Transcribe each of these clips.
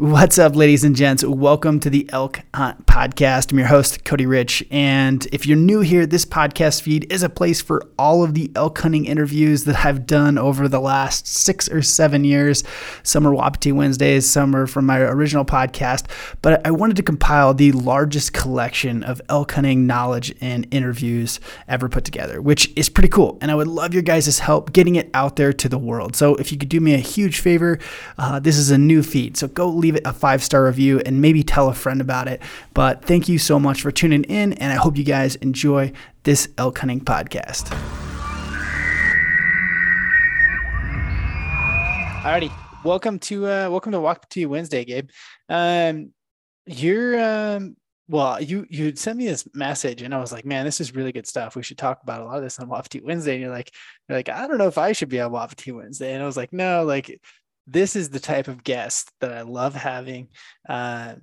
What's up, ladies and gents? Welcome to the Elk Hunt Podcast. I'm your host, Cody Rich. And if you're new here, this podcast feed is a place for all of the elk hunting interviews that I've done over the last 6 or 7 years. Some are Wapiti Wednesdays, some are from my original podcast. But I wanted to compile the largest collection of elk hunting knowledge and interviews ever put together, which is pretty cool. And I would love your guys' help getting it out there to the world. So if you could do me a huge favor, this is a new feed. So go leave it a 5-star review and maybe tell a friend about it. But thank you so much for tuning in, and I hope you guys enjoy this elk hunting podcast. Alrighty, welcome to Wapiti Wednesday, Gabe. You sent me this message, and I was like, man, this is really good stuff. We should talk about a lot of this on Wapiti Wednesday. And you're like, I don't know if I should be on Wapiti Wednesday. And I was like, no, like, this is the type of guest that I love having, and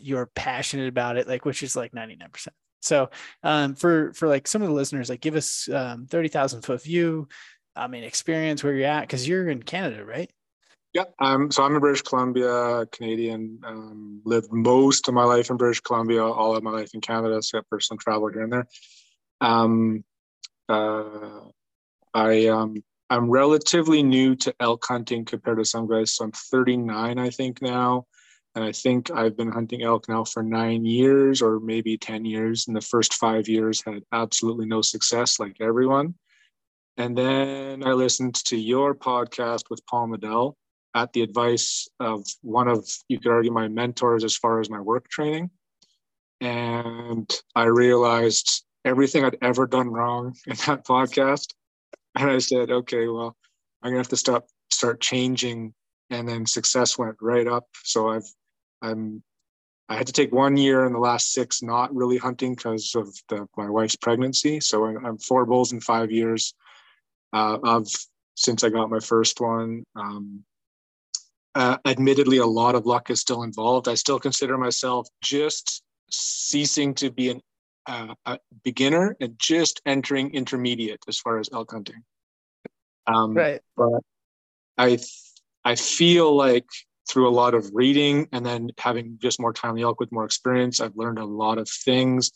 you're passionate about it, like, which is like 99%. So for like some of the listeners, like, give us 30,000 foot view. I mean, experience where you're at, because you're in Canada, right? Yeah. So I'm in British Columbia, Canadian, lived most of my life in British Columbia, all of my life in Canada, except for some travel here and there. I'm relatively new to elk hunting compared to some guys. So I'm 39, I think, now. And I think I've been hunting elk now for 9 years or maybe 10 years. And the first 5 years had absolutely no success, like everyone. And then I listened to your podcast with Paul Medel at the advice of one of, you could argue, my mentors as far as my work training. And I realized everything I'd ever done wrong in that podcast. And I said, okay, well, I'm gonna have to start changing. And then success went right up. So I had to take 1 year in the last 6 not really hunting because of my wife's pregnancy. So I'm 4 bulls in 5 years since I got my first one. Admittedly, a lot of luck is still involved. I still consider myself just ceasing to be a beginner and just entering intermediate as far as elk hunting. Right. But I feel like through a lot of reading and then having just more time in the elk with more experience, I've learned a lot of things.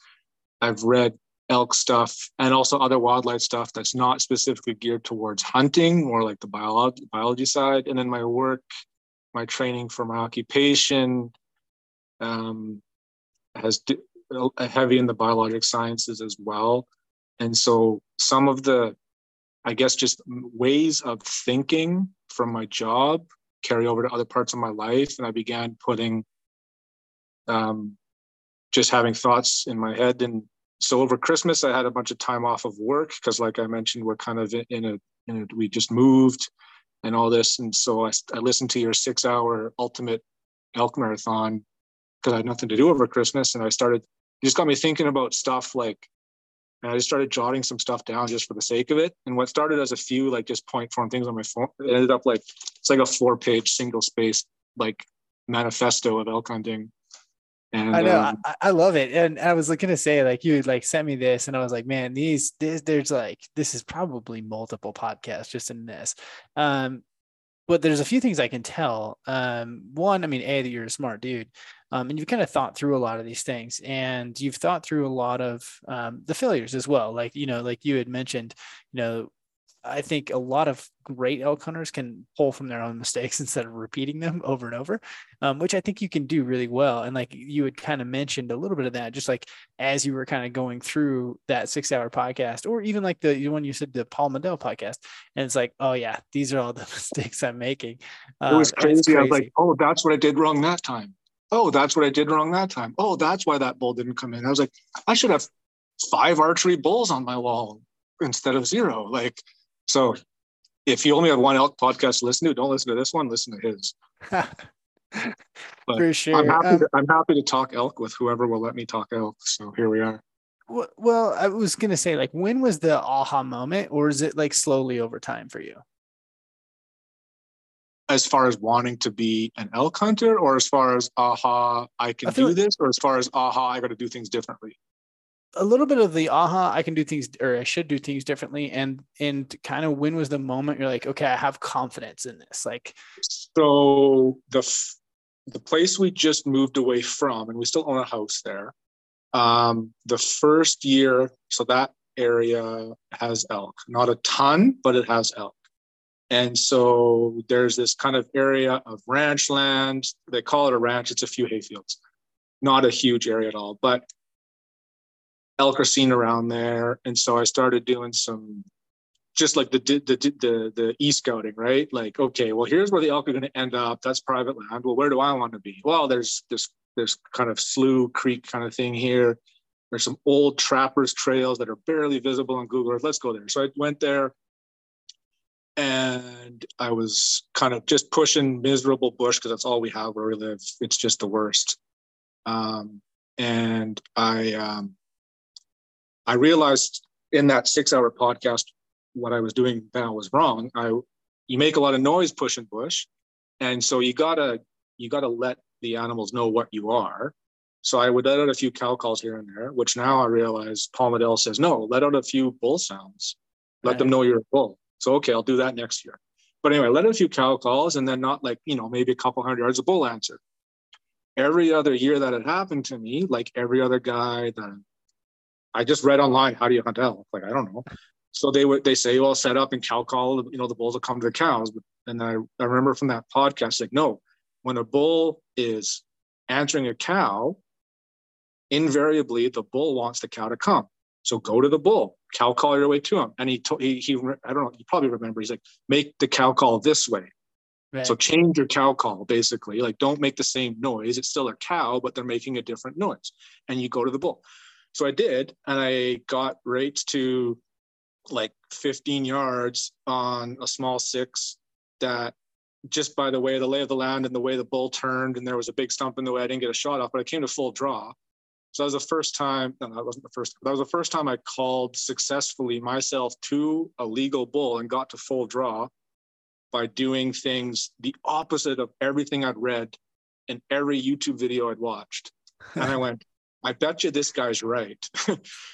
I've read elk stuff and also other wildlife stuff that's not specifically geared towards hunting, more like the biology side. And then my work, my training for my occupation has heavy in the biologic sciences as well. And so some of the, I guess, just ways of thinking from my job carry over to other parts of my life. And I began putting, just having thoughts in my head. And so over Christmas, I had a bunch of time off of work because, like I mentioned, we're kind of we just moved and all this. And so I listened to your 6-hour ultimate elk marathon because I had nothing to do over Christmas. And it just got me thinking about stuff, like, and I just started jotting some stuff down just for the sake of it. And what started as a few, like, just point form things on my phone, it ended up like, it's like a 4-page single space, like, manifesto of elk hunting. And I know, I love it. And I was going to say, like, you like sent me this and I was like, man, there's like, this is probably multiple podcasts just in this. But there's a few things I can tell. One, I mean, that you're a smart dude. And you've kind of thought through a lot of these things, and you've thought through a lot of the failures as well. Like, like you had mentioned, I think a lot of great elk hunters can pull from their own mistakes instead of repeating them over and over, which I think you can do really well. And like you had kind of mentioned a little bit of that, just like as you were kind of going through that 6-hour podcast, or even like the one you said, the Paul Medel podcast. And it's like, oh yeah, these are all the mistakes I'm making. It was crazy. I was like, oh, that's what I did wrong that time. Oh, that's what I did wrong that time. Oh, that's why that bull didn't come in. I was like, I should have 5 archery bulls on my wall instead of 0. Like, so if you only have one elk podcast to listen to, don't listen to this one, listen to his. For sure. I'm happy to talk elk with whoever will let me talk elk. So here we are. Well, I was going to say, like, when was the aha moment, or is it like slowly over time for you? As far as wanting to be an elk hunter, or as far as, aha, I can do this, or as far as, aha, I got to do things differently? A little bit of the, aha, I can do things, or I should do things differently. And kind of when was the moment you're like, okay, I have confidence in this? Like, so the place we just moved away from, and we still own a house there. The first year, so that area has elk, not a ton, but it has elk. And so there's this kind of area of ranch land. They call it a ranch. It's a few hayfields, not a huge area at all, but elk are seen around there. And so I started doing some, just like the e-scouting, right? Like, okay, well, here's where the elk are going to end up. That's private land. Well, where do I want to be? Well, there's this kind of slough creek kind of thing here. There's some old trappers trails that are barely visible on Google Earth. Let's go there. So I went there, and I was kind of just pushing miserable bush because that's all we have where we live. It's just the worst. And I realized in that 6-hour podcast what I was doing now was wrong. You make a lot of noise pushing bush, and so you gotta let the animals know what you are. So I would let out a few cow calls here and there, which now I realize Paul Medel says, no, let out a few bull sounds. Let them know you're a bull. So, okay, I'll do that next year. But anyway, let out a few cow calls, and then not like, maybe a couple hundred yards of bull answer. Every other year that had happened to me, like every other guy that I just read online, how do you hunt elk? Like, I don't know. So they say, well, set up and cow call, the bulls will come to the cows. And I remember from that podcast, like, no, when a bull is answering a cow, invariably the bull wants the cow to come. So go to the bull, cow call your way to him. And he I don't know, you probably remember, he's like, make the cow call this way. Right. So change your cow call, basically. Like, don't make the same noise. It's still a cow, but they're making a different noise. And you go to the bull. So I did, and I got right to like 15 yards on a small six that, just by the way, the lay of the land and the way the bull turned, and there was a big stump in the way, I didn't get a shot off, but I came to full draw. So that was the first time, no, that wasn't the first, that was the first time I called successfully myself to a legal bull and got to full draw by doing things the opposite of everything I'd read and every YouTube video I'd watched. And I went, I bet you this guy's right.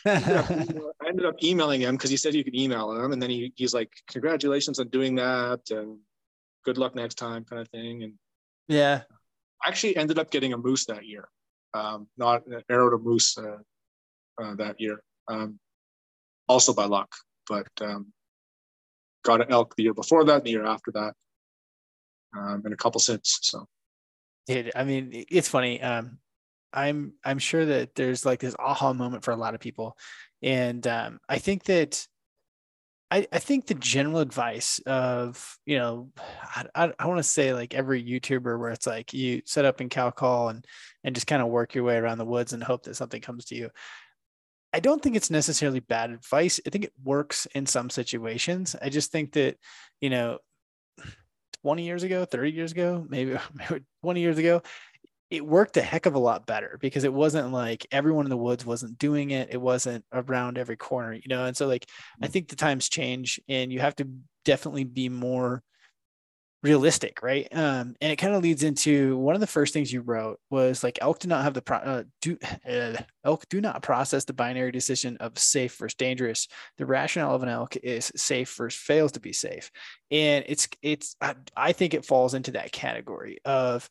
I ended up emailing him because he said you could email him. And then he's like, congratulations on doing that. And good luck next time, kind of thing. And yeah, I actually ended up getting a moose that year. Not an arrow to moose that year. Also by luck, but got an elk the year before that, and the year after that, and a couple since. So, dude, I mean, it's funny. I'm sure that there's like this aha moment for a lot of people. And I think that I think the general advice of, I want to say like every YouTuber, where it's like you set up in cow call and just kind of work your way around the woods and hope that something comes to you. I don't think it's necessarily bad advice. I think it works in some situations. I just think that, 20 years ago, 30 years ago, maybe 20 years ago, it worked a heck of a lot better, because it wasn't like everyone in the woods wasn't doing it. It wasn't around every corner, And so like, I think the times change, and you have to definitely be more realistic. Right. And it kind of leads into one of the first things you wrote was like, elk do not process the binary decision of safe versus dangerous. The rationale of an elk is safe versus fails to be safe. And I think it falls into that category of,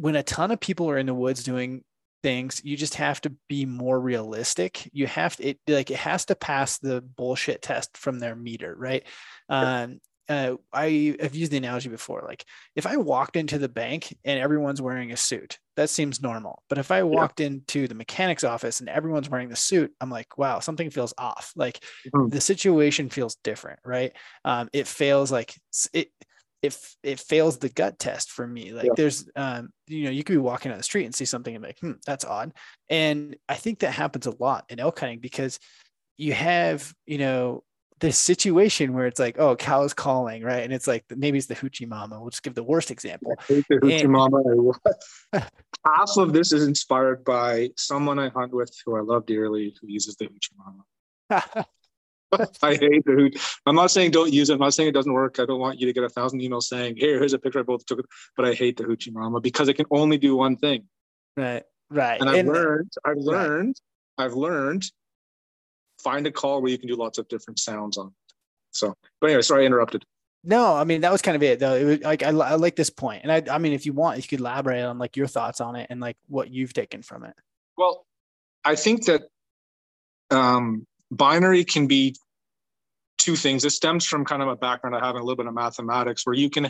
when a ton of people are in the woods doing things, you just have to be more realistic. You have to, it has to pass the bullshit test from their meter, right? I have used the analogy before. Like, if I walked into the bank and everyone's wearing a suit, that seems normal. But if I walked into the mechanic's office and everyone's wearing the suit, I'm like, wow, something feels off. Like the situation feels different, right? It feels like it. If it fails the gut test for me, like there's, you could be walking down the street and see something and be like, that's odd. And I think that happens a lot in elk hunting, because you have, this situation where it's like, oh, cow is calling. Right. And it's like, maybe it's the hoochie mama. We'll just give the worst example. I hate the hoochie mama. Half of this is inspired by someone I hunt with who I love dearly, who uses the hoochie mama. I hate the hoot. I'm not saying don't use it. I'm not saying it doesn't work. I don't want you to get 1,000 emails saying, here's a picture I both took. But I hate the hoochie mama, because it can only do one thing. Right. Right. And I've learned, find a call where you can do lots of different sounds on it. So, but anyway, sorry, I interrupted. No, I mean, that was kind of it though. It was like, I like this point. And I mean, if you want, you could elaborate on like your thoughts on it and like what you've taken from it. Well, I think that binary can be two things. It stems from kind of a background I have in a little bit of mathematics, where you can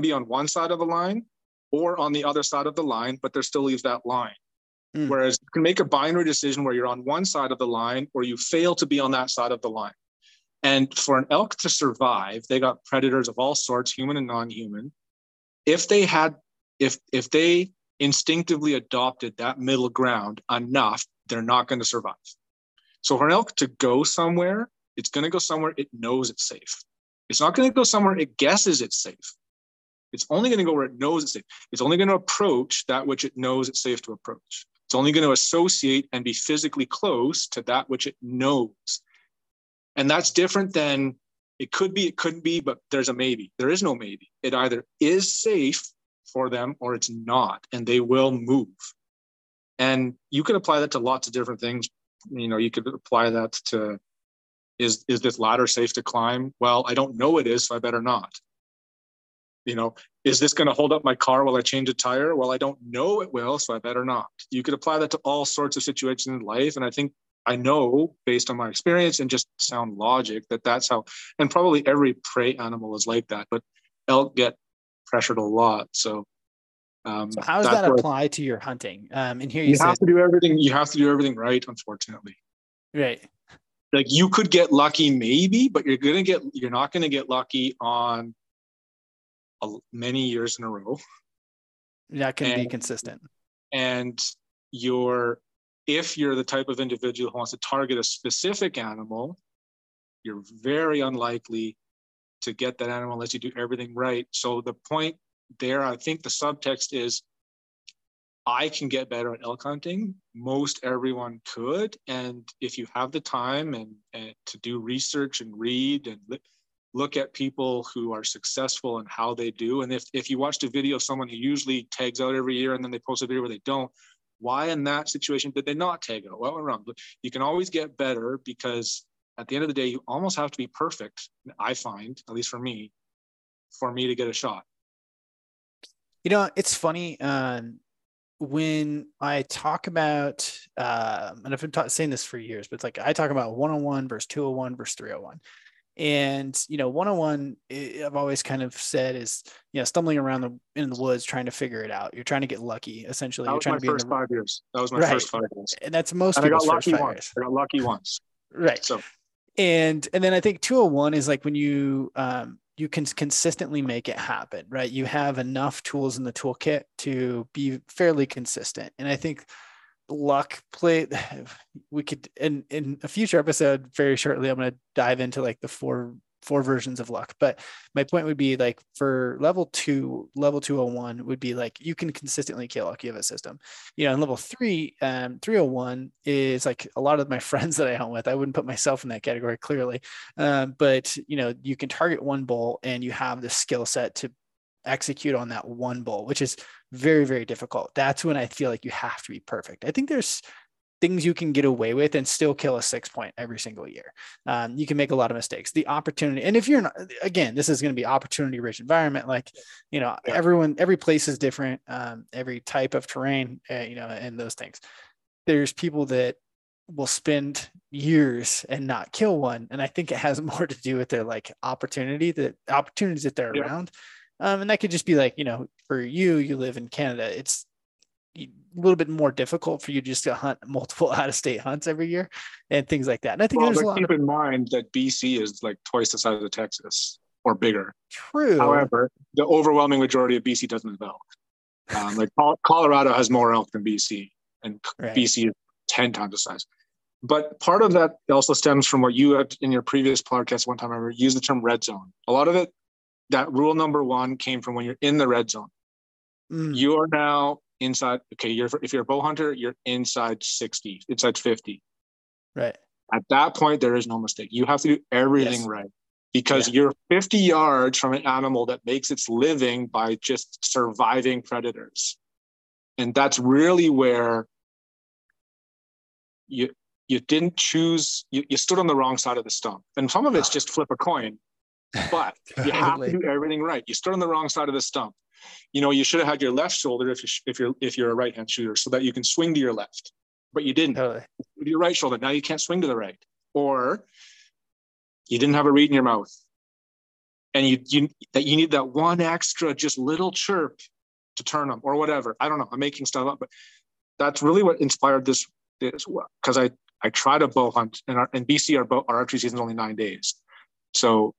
be on one side of a line or on the other side of the line, but there still leaves that line. Mm. Whereas you can make a binary decision where you're on one side of the line or you fail to be on that side of the line. And for an elk to survive, they got predators of all sorts, human and non-human. If they instinctively adopted that middle ground enough, they're not going to survive. So for an elk to go somewhere, it's going to go somewhere it knows it's safe. It's not going to go somewhere it guesses it's safe. It's only going to go where it knows it's safe. It's only going to approach that which it knows it's safe to approach. It's only going to associate and be physically close to that which it knows. And that's different than it could be, it couldn't be, but there's a maybe. There is no maybe. It either is safe for them or it's not, and they will move. And you could apply that to lots of different things. You know, you could apply that to, is this ladder safe to climb? Well, I don't know it is, so I better not. You know, is this going to hold up my car while I change a tire? Well, I don't know it will, so I better not. You could apply that to all sorts of situations in life. And I think, I know based on my experience and just sound logic that that's how, and probably every prey animal is like that, but elk get pressured a lot. So how does that apply to your hunting? And here you have to do everything. You have to do everything right, unfortunately. Right. Like you could get lucky maybe, but you're not going to get lucky on many years in a row. That can be consistent. And if you're the type of individual who wants to target a specific animal, you're very unlikely to get that animal unless you do everything right. So the point there, I think the subtext is, I can get better at elk hunting. Most everyone could. And if you have the time and to do research and read and look at people who are successful and how they do. And if you watched a video of someone who usually tags out every year and then they post a video where they don't, why in that situation did they not tag out? What went wrong? But you can always get better, because at the end of the day, you almost have to be perfect, I find, at least for me to get a shot. You know, it's funny. When I talk about, and I've been saying this for years, but it's like, I talk about 101 versus 201 versus 301. And, you know, 101, I've always kind of said is, you know, stumbling around in the woods, trying to figure it out. You're trying to get lucky, essentially. That was my first 5 years. That was my first 5 years. And that's most of people's first 5 years. I got lucky once. Right. So, and then I think 201 is like when you can consistently make it happen, right? You have enough tools in the toolkit to be fairly consistent. And I think luck play, we could in a future episode very shortly, I'm going to dive into like the four versions of luck, but my point would be like for level 201 would be like you can consistently get lucky of a system, you know. And level 301 is like a lot of my friends that I hunt with. I wouldn't put myself in that category, clearly, but you know, you can target one bull and you have the skill set to execute on that one bull, which is very, very difficult. That's when I feel like you have to be perfect. I think there's things you can get away with and still kill a 6-point every single year. You can make a lot of mistakes. The opportunity, and if you're not, again, this is going to be opportunity-rich environment. Like, you know, everyone, every place is different, every type of terrain, you know, and those things. There's people that will spend years and not kill one, and I think it has more to do with their like opportunities that they're around. And that could just be like, you know, for you live in Canada, it's a little bit more difficult for you just to hunt multiple out-of-state hunts every year and things like that. And I think there's a lot. Keep in mind that BC is like twice the size of Texas or bigger. True. However, the overwhelming majority of BC doesn't have elk. Like Colorado has more elk than BC, and right. BC is 10 times the size. But part of that also stems from what you had in your previous podcast one time. I remember you used the term red zone. A lot of it, that rule number one came from when you're in the red zone. Mm. You are now inside. Okay, if you're a bow hunter, you're inside 60, inside 50. Right. At that point, there is no mistake. You have to do everything right, because you're 50 yards from an animal that makes its living by just surviving predators. And that's really where you didn't choose. You stood on the wrong side of the stump. And some of it's just flip a coin. but you have to do everything right. You start on the wrong side of the stump. You know, you should have had your left shoulder if you're a right-hand shooter, so that you can swing to your left, but you didn't. Totally. Your right shoulder, now you can't swing to the right, or you didn't have a reed in your mouth, and you need that one extra just little chirp to turn them or whatever. I don't know. I'm making stuff up, but that's really what inspired this. Because I try to bow hunt, and in BC our archery season is only 9 days, so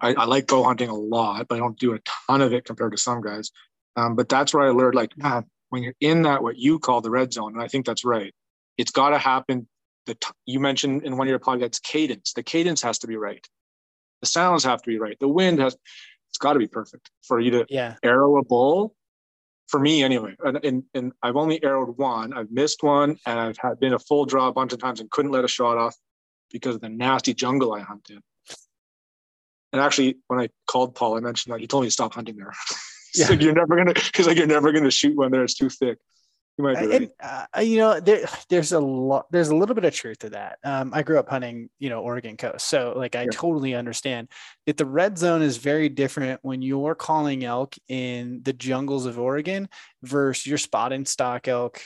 I like bow hunting a lot, but I don't do a ton of it compared to some guys. But that's where I learned, like, man, when you're in that, what you call the red zone, and I think that's right. It's got to happen. You mentioned in one of your podcasts, cadence. The cadence has to be right. The sounds have to be right. The wind it's got to be perfect for you to arrow a bull. For me, anyway. And I've only arrowed one. I've missed one, and I've been a full draw a bunch of times and couldn't let a shot off because of the nasty jungle I hunt in. And actually, when I called Paul, I mentioned that he told me to stop hunting there. Like, you're never gonna shoot one there. It's too thick. You might be right. There's a little bit of truth to that. I grew up hunting, Oregon coast, so like I totally understand that the red zone is very different when you're calling elk in the jungles of Oregon versus your spot and stock elk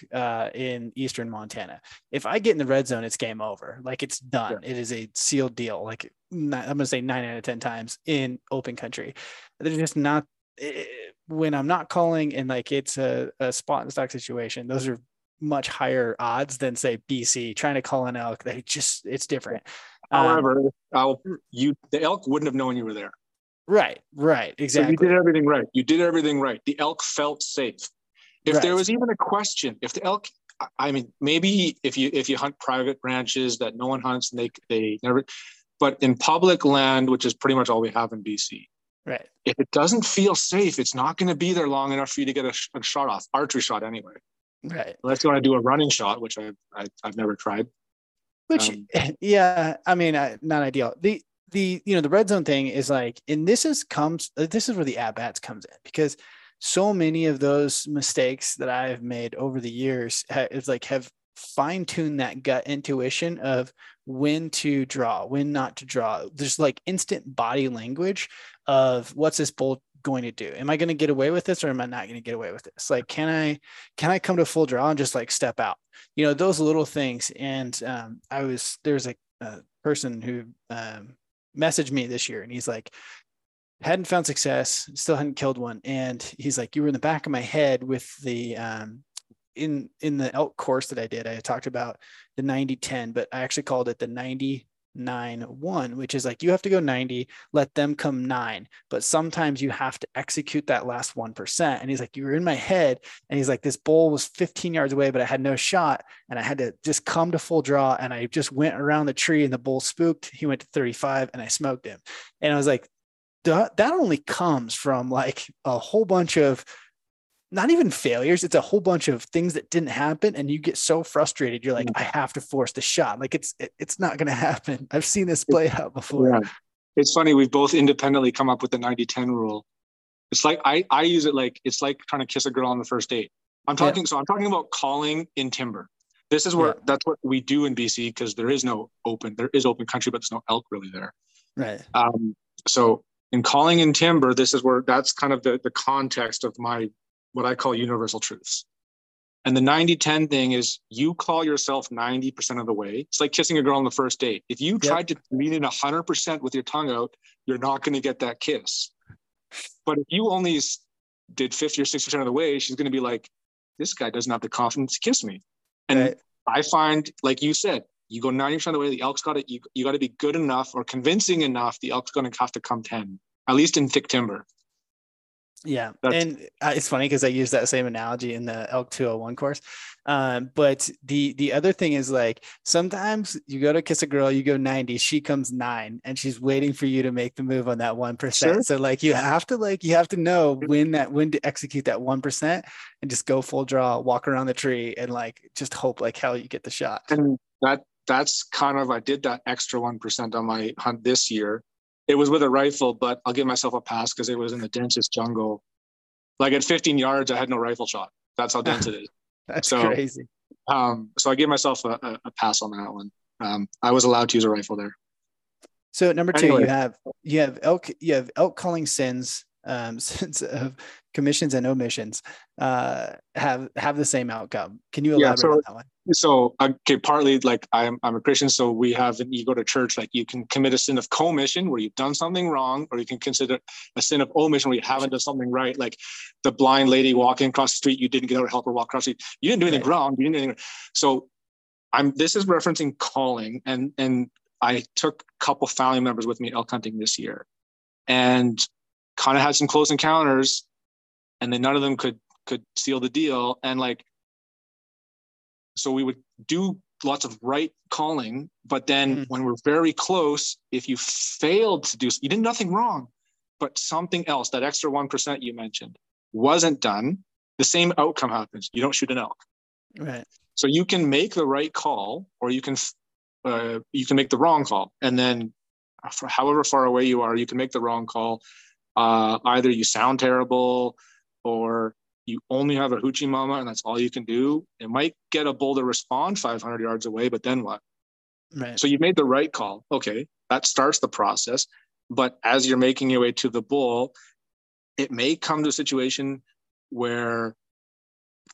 in eastern Montana. If I get in the red zone, it's game over. Like, it's done. Yeah. It is a sealed deal. Like, I'm going to say 9 out of 10 times in open country. There's just not, when I'm not calling and like it's a spot and stock situation, those are much higher odds than say BC trying to call an elk. It's different. However, the elk wouldn't have known you were there. Right. Exactly. So you did everything right. The elk felt safe. If there was even a question, if the elk, I mean, maybe if you hunt private ranches that no one hunts and they never, but in public land, which is pretty much all we have in BC, right? If it doesn't feel safe, it's not going to be there long enough for you to get a shot off, archery shot anyway. Right. Unless you want to do a running shot, which I've never tried. Which, not ideal. The red zone thing is like, and this is where the at-bats comes in, because so many of those mistakes that I've made over the years have fine-tune that gut intuition of when to draw, when not to draw. There's like instant body language of what's this bull going to do? Am I going to get away with this, or am I not going to get away with this? Like, can I come to full draw and just like step out? Those little things. And there's a person who messaged me this year, and he's like, hadn't found success, still hadn't killed one. And he's like, you were in the back of my head with the in the elk course that I did. I talked about the 90-10, but I actually called it the 90-9-1, which is like, you have to go 90, let them come 9, but sometimes you have to execute that last 1%. And he's like, you were in my head, and he's like, this bull was 15 yards away, but I had no shot, and I had to just come to full draw, and I just went around the tree, and the bull spooked. He went to 35, and I smoked him. And I was like, that only comes from like a whole bunch of not even failures. It's a whole bunch of things that didn't happen. And you get so frustrated. You're like, I have to force the shot. Like, it's not going to happen. I've seen this play out before. Yeah. It's funny. We've both independently come up with the 90-10 rule. It's like, I use it like, it's like trying to kiss a girl on the first date. I'm talking about calling in timber. This is where that's what we do in BC, because there is open country, but there's no elk really there. Right. So in calling in timber, this is where that's kind of the context of what I call universal truths. And the 90-10 thing is, you call yourself 90% of the way. It's like kissing a girl on the first date. If you tried to lean in 100% with your tongue out, you're not going to get that kiss. But if you only did 50 or 60% of the way, she's going to be like, this guy doesn't have the confidence to kiss me. And I find, like you said, you go 90% of the way, the elk's got to, you got to be good enough or convincing enough, the elk's going to have to come 10, at least in thick timber. Yeah. And it's funny, because I use that same analogy in the Elk 201 course. But the other thing is, like, sometimes you go to kiss a girl, you go 90, she comes 9, and she's waiting for you to make the move on that 1%. Sure. So like, you have to know when to execute that 1% and just go full draw, walk around the tree, and like, just hope like hell you get the shot. And that's kind of, I did that extra 1% on my hunt this year. It was with a rifle, but I'll give myself a pass because it was in the densest jungle. Like, at 15 yards, I had no rifle shot. That's how dense it is. That's crazy. So I gave myself a pass on that one. I was allowed to use a rifle there. So number two, anyway, you have elk culling sins. Sins of commissions and omissions have the same outcome. Can you elaborate on that one? So, okay, partly like I'm a Christian, so we have an ego to church. Like you can commit a sin of commission where you've done something wrong, or you can consider a sin of omission where you haven't done something right. Like the blind lady walking across the street, you didn't get out to help her walk across the street. You didn't do anything wrong. You didn't do anything wrong. So this is referencing calling, and I took a couple family members with me elk hunting this year, and kind of had some close encounters, and then none of them could seal the deal. And like, so we would do lots of right calling, but then when we're very close, if you failed to do, you did nothing wrong, but something else, that extra 1% you mentioned wasn't done, the same outcome happens. You don't shoot an elk. Right. So you can make the right call, or you can make the wrong call. And then for however far away you are, you can make the wrong call. Either you sound terrible, or you only have a hoochie mama and that's all you can do. It might get a bull to respond 500 yards away, but then what? Right. So you made the right call. Okay, that starts the process. But as you're making your way to the bull, it may come to a situation where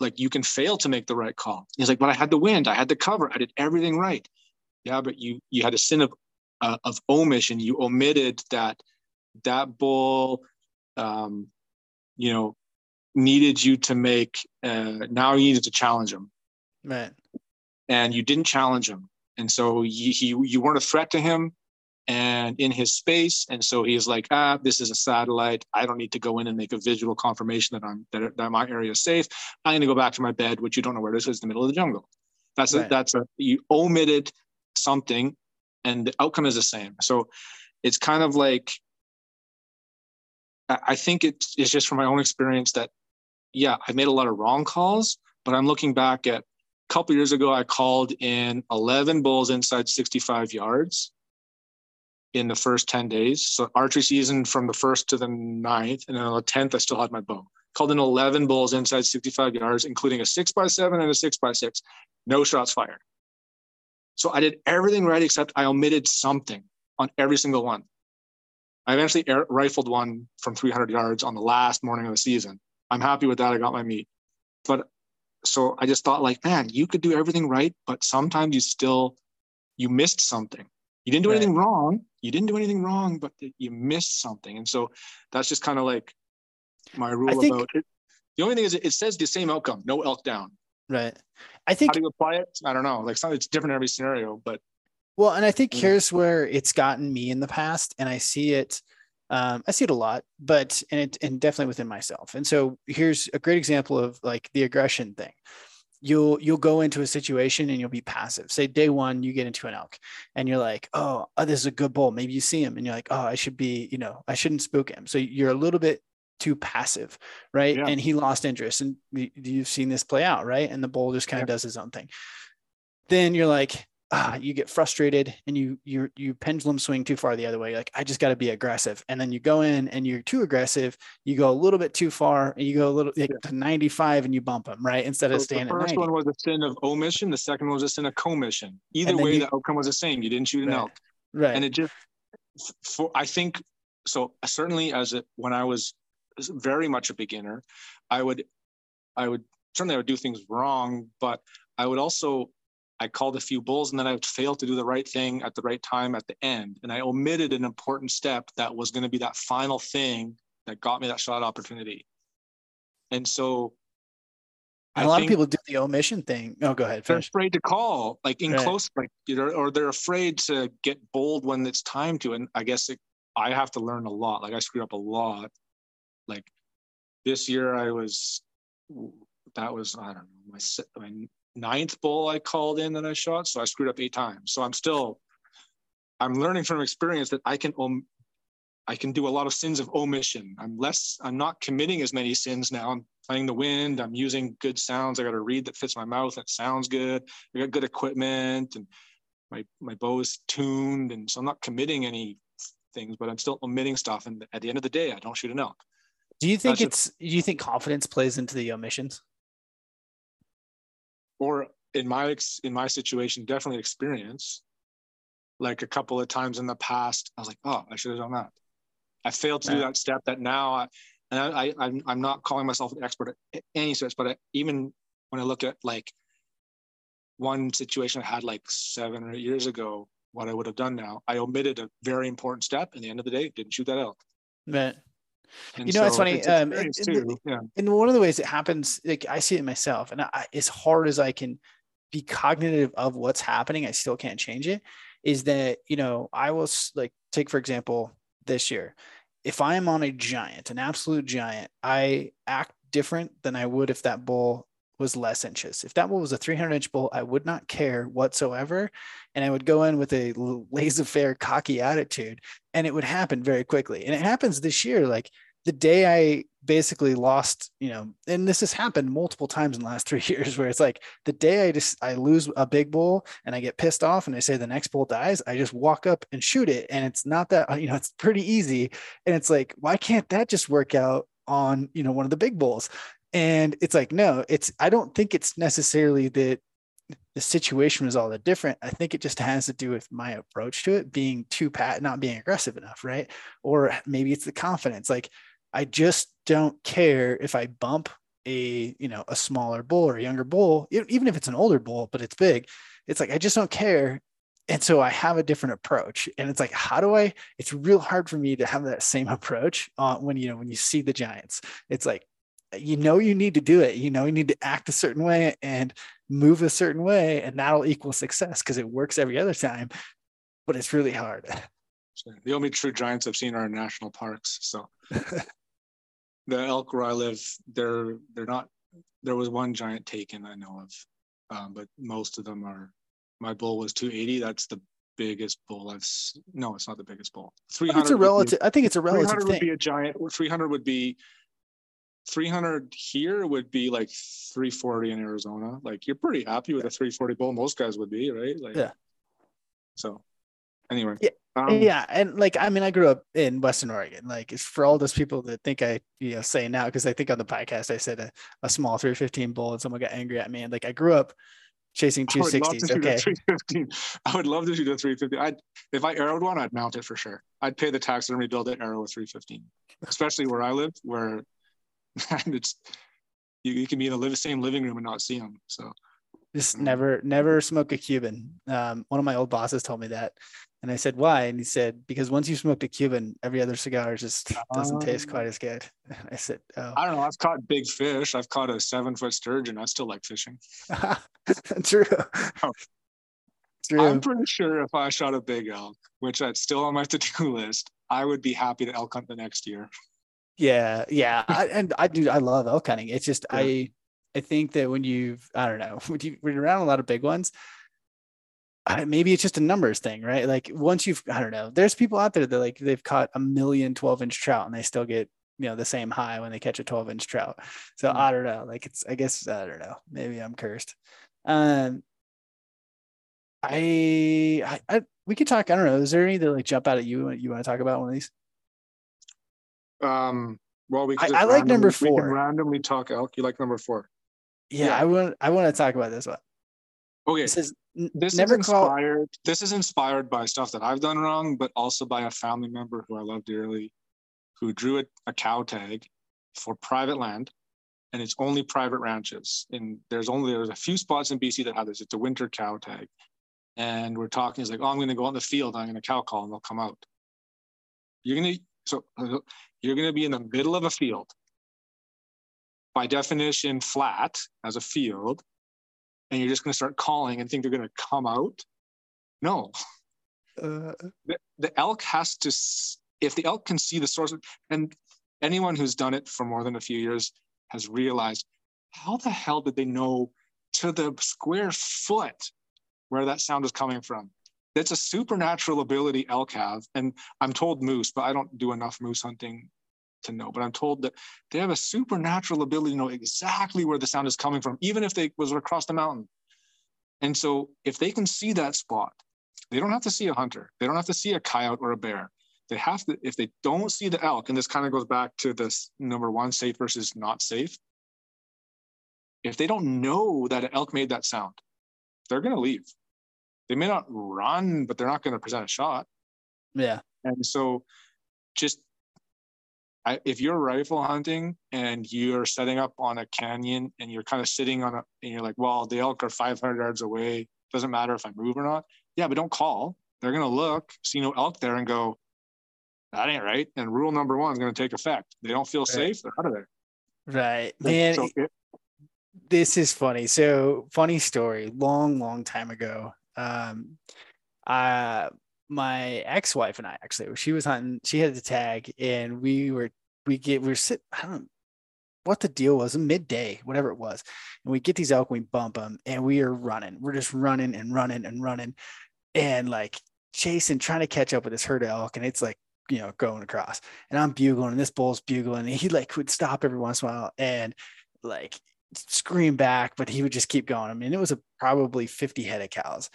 like you can fail to make the right call. He's like, but I had the wind, I had the cover, I did everything right. Yeah, but you had a sin of omission. You omitted that bull, needed you to make, now you needed to challenge him. Right. And you didn't challenge him. And so you weren't a threat to him and in his space. And so he's like, this is a satellite. I don't need to go in and make a visual confirmation that my area is safe. I'm going to go back to my bed, which you don't know where it is. It's in the middle of the jungle. You omitted something and the outcome is the same. So it's kind of like, I think it's just from my own experience that, I made a lot of wrong calls, but I'm looking back at a couple years ago, I called in 11 bulls inside 65 yards in the first 10 days. So archery season from the 1st to the 9th, and then on the 10th, I still had my bow. Called in 11 bulls inside 65 yards, including a 6x7 and a 6x6, no shots fired. So I did everything right, except I omitted something on every single one. I eventually rifled one from 300 yards on the last morning of the season. I'm happy with that. I got my meat. But so I just thought like, man, you could do everything right, but sometimes you missed something. You didn't do anything wrong. You didn't do anything wrong, but you missed something. And so that's just kind of like my rule about it. The only thing is it says the same outcome, no elk down. Right. I think how do you apply it? I don't know. Like it's different in every scenario, but. Well, and I think here's where it's gotten me in the past, and I see it a lot, and definitely within myself. And so here's a great example of like the aggression thing. You'll go into a situation and you'll be passive. Say day one, you get into an elk and you're like, oh, this is a good bull. Maybe you see him and you're like, oh, I should be, I shouldn't spook him. So you're a little bit too passive, right? Yeah. And he lost interest, and you've seen this play out, right? And the bull just kind of does his own thing. Then you're like, you get frustrated and you pendulum swing too far the other way. You're like, I just got to be aggressive. And then you go in and you're too aggressive. You go a little bit too far and you go a little to 95 and you bump them, right? Instead of staying at 90. The first one was a sin of omission. The second one was a sin of commission. Either way, the outcome was the same. You didn't shoot an elk. Right. And it just, I think, so certainly when I was very much a beginner, I would do things wrong, but I called a few bulls and then I failed to do the right thing at the right time at the end. And I omitted an important step that was going to be that final thing that got me that shot opportunity. And so. And a lot of people do the omission thing. Oh, go ahead. They're afraid to call like in close, like, or they're afraid to get bold when it's time to. And I guess I have to learn a lot. Like I screwed up a lot. Like this year my 9th bull I called in that I shot, so I screwed up 8 times. So I'm learning from experience that I can do a lot of sins of omission. I'm not committing as many sins now. I'm playing the wind. I'm using good sounds. I got a reed that fits my mouth that sounds good. I got good equipment, and my bow is tuned, and so I'm not committing any things, but I'm still omitting stuff. And at the end of the day, I don't shoot an elk. Do you think do you think confidence plays into the omissions? Or in my situation, definitely experience. like a couple of times in the past. I was like, oh, I should have done that. I failed to do that step that now, I'm not calling myself an expert at any such, but even when I look at like one situation I had like 7 or 8 years ago, what I would have done now, I omitted a very important step. At the end of the day, didn't shoot that elk. Right. And you know, it's funny. And one of the ways it happens, like I see it myself, and as hard as I can be cognitive of what's happening, I still can't change it, is that, you know, I will like take, for example, this year, if I am on a giant, an absolute giant, I act different than I would if that bull was less inches. If that bull was a 300-inch bull, I would not care whatsoever. And I would go in with a laissez-faire, cocky attitude, and it would happen very quickly. And it happens this year. Like the day I basically lost, you know, and this has happened multiple times in the last 3 years, where it's like the day I lose a big bull and I get pissed off and I say the next bull dies, I just walk up and shoot it. And it's not that, you know, it's pretty easy. And it's like, why can't that just work out on, you know, one of the big bulls? And it's like, no, I don't think it's necessarily that the situation was all that different. I think it just has to do with my approach to it being too pat, not being aggressive enough. Right. Or maybe it's the confidence. Like, I just don't care if I bump a smaller bull or a younger bull, even if it's an older bull, but it's big. It's like, I just don't care. And so I have a different approach, and it's like, it's real hard for me to have that same approach when you see the giants. It's like, you need to do it, you need to act a certain way and move a certain way, and that'll equal success because it works every other time, but it's really hard. The only true giants I've seen are in national parks. So the elk where I live, they're not, there was one giant taken I know of, but most of them are, my bull was 280. That's the biggest bull no, it's not the biggest bull. 300. It's a relative. I think it's a relative 300 thing. Would be a giant. 300 here would be like 340 in Arizona. Like, you're pretty happy with a 340 bull. Most guys would be, right? Like, yeah. So anyway. Yeah. And like, I mean, I grew up in Western Oregon. Like, it's for all those people that think I, say now, because I think on the podcast, I said a small 315 bull and someone got angry at me. And like, I grew up chasing 260s. I would love to shoot a 315. If I arrowed one, I'd mount it for sure. I'd pay the taxidermy bill to arrow a 315, especially where I live, where and it's you can be in the same living room and not see them. So just never smoke a Cuban. One of my old bosses told me that, and I said, why? And he said, because once you smoked a Cuban, every other cigar just doesn't taste quite as good. I said, oh, I don't know. I've caught big fish. I've caught a 7-foot sturgeon. I still like fishing. True. I'm pretty sure if I shot a big elk, which that's still on my to-do list, I would be happy to elk hunt the next year. Yeah. I love elk hunting. It's just, yeah. I think that when you're around a lot of big ones, maybe it's just a numbers thing, right? Like once there's people out there that like, they've caught a million 12-inch trout and they still get, the same high when they catch a 12-inch trout. So I don't know, like I don't know, maybe I'm cursed. We could talk, I don't know. Is there any that like jump out at you want to talk about one of these? I like number 4. We can randomly talk elk. You like number 4? Yeah. I want to talk about this one. Okay. This is inspired by stuff that I've done wrong, but also by a family member who I love dearly, who drew a cow tag for private land, and it's only private ranches. And there's a few spots in BC that have this. It's a winter cow tag, and we're talking. He's like, "Oh, I'm going to go out in the field. I'm going to cow call, and they'll come out." You're going to be in the middle of a field, by definition flat as a field, and you're just going to start calling and think they're going to come out. No. The elk has to, if the elk can see the source, and anyone who's done it for more than a few years has realized, how the hell did they know to the square foot where that sound is coming from? It's a supernatural ability elk have, and I'm told moose, but I don't do enough moose hunting to know, but I'm told that they have a supernatural ability to know exactly where the sound is coming from, even if they was across the mountain. And so if they can see that spot, they don't have to see a hunter. They don't have to see a coyote or a bear. They have to, if they don't see the elk, and this kind of goes back to this number one, safe versus not safe. If they don't know that an elk made that sound, they're going to leave. They may not run, but they're not going to present a shot. Yeah. And so just, if you're rifle hunting and you're setting up on a canyon and you're kind of sitting on a, and you're like, well, the elk are 500 yards away. Doesn't matter if I move or not. Yeah, but don't call. They're going to look, see no elk there and go, that ain't right. And rule number one is going to take effect. They don't feel safe. They're out of there. Right. Man, so this is funny. So funny story, long time ago. My ex-wife and I, actually, she was hunting, she had the tag, and we were sitting, I don't know what the deal was, midday, whatever it was. And we get these elk, we bump them, and we are running. We're just running. And like chasing, trying to catch up with this herd of elk. And it's like, you know, going across, and I'm bugling, and this bull's bugling. And he like would stop every once in a while and like scream back, but he would just keep going. I mean, it was probably 50 head of cows.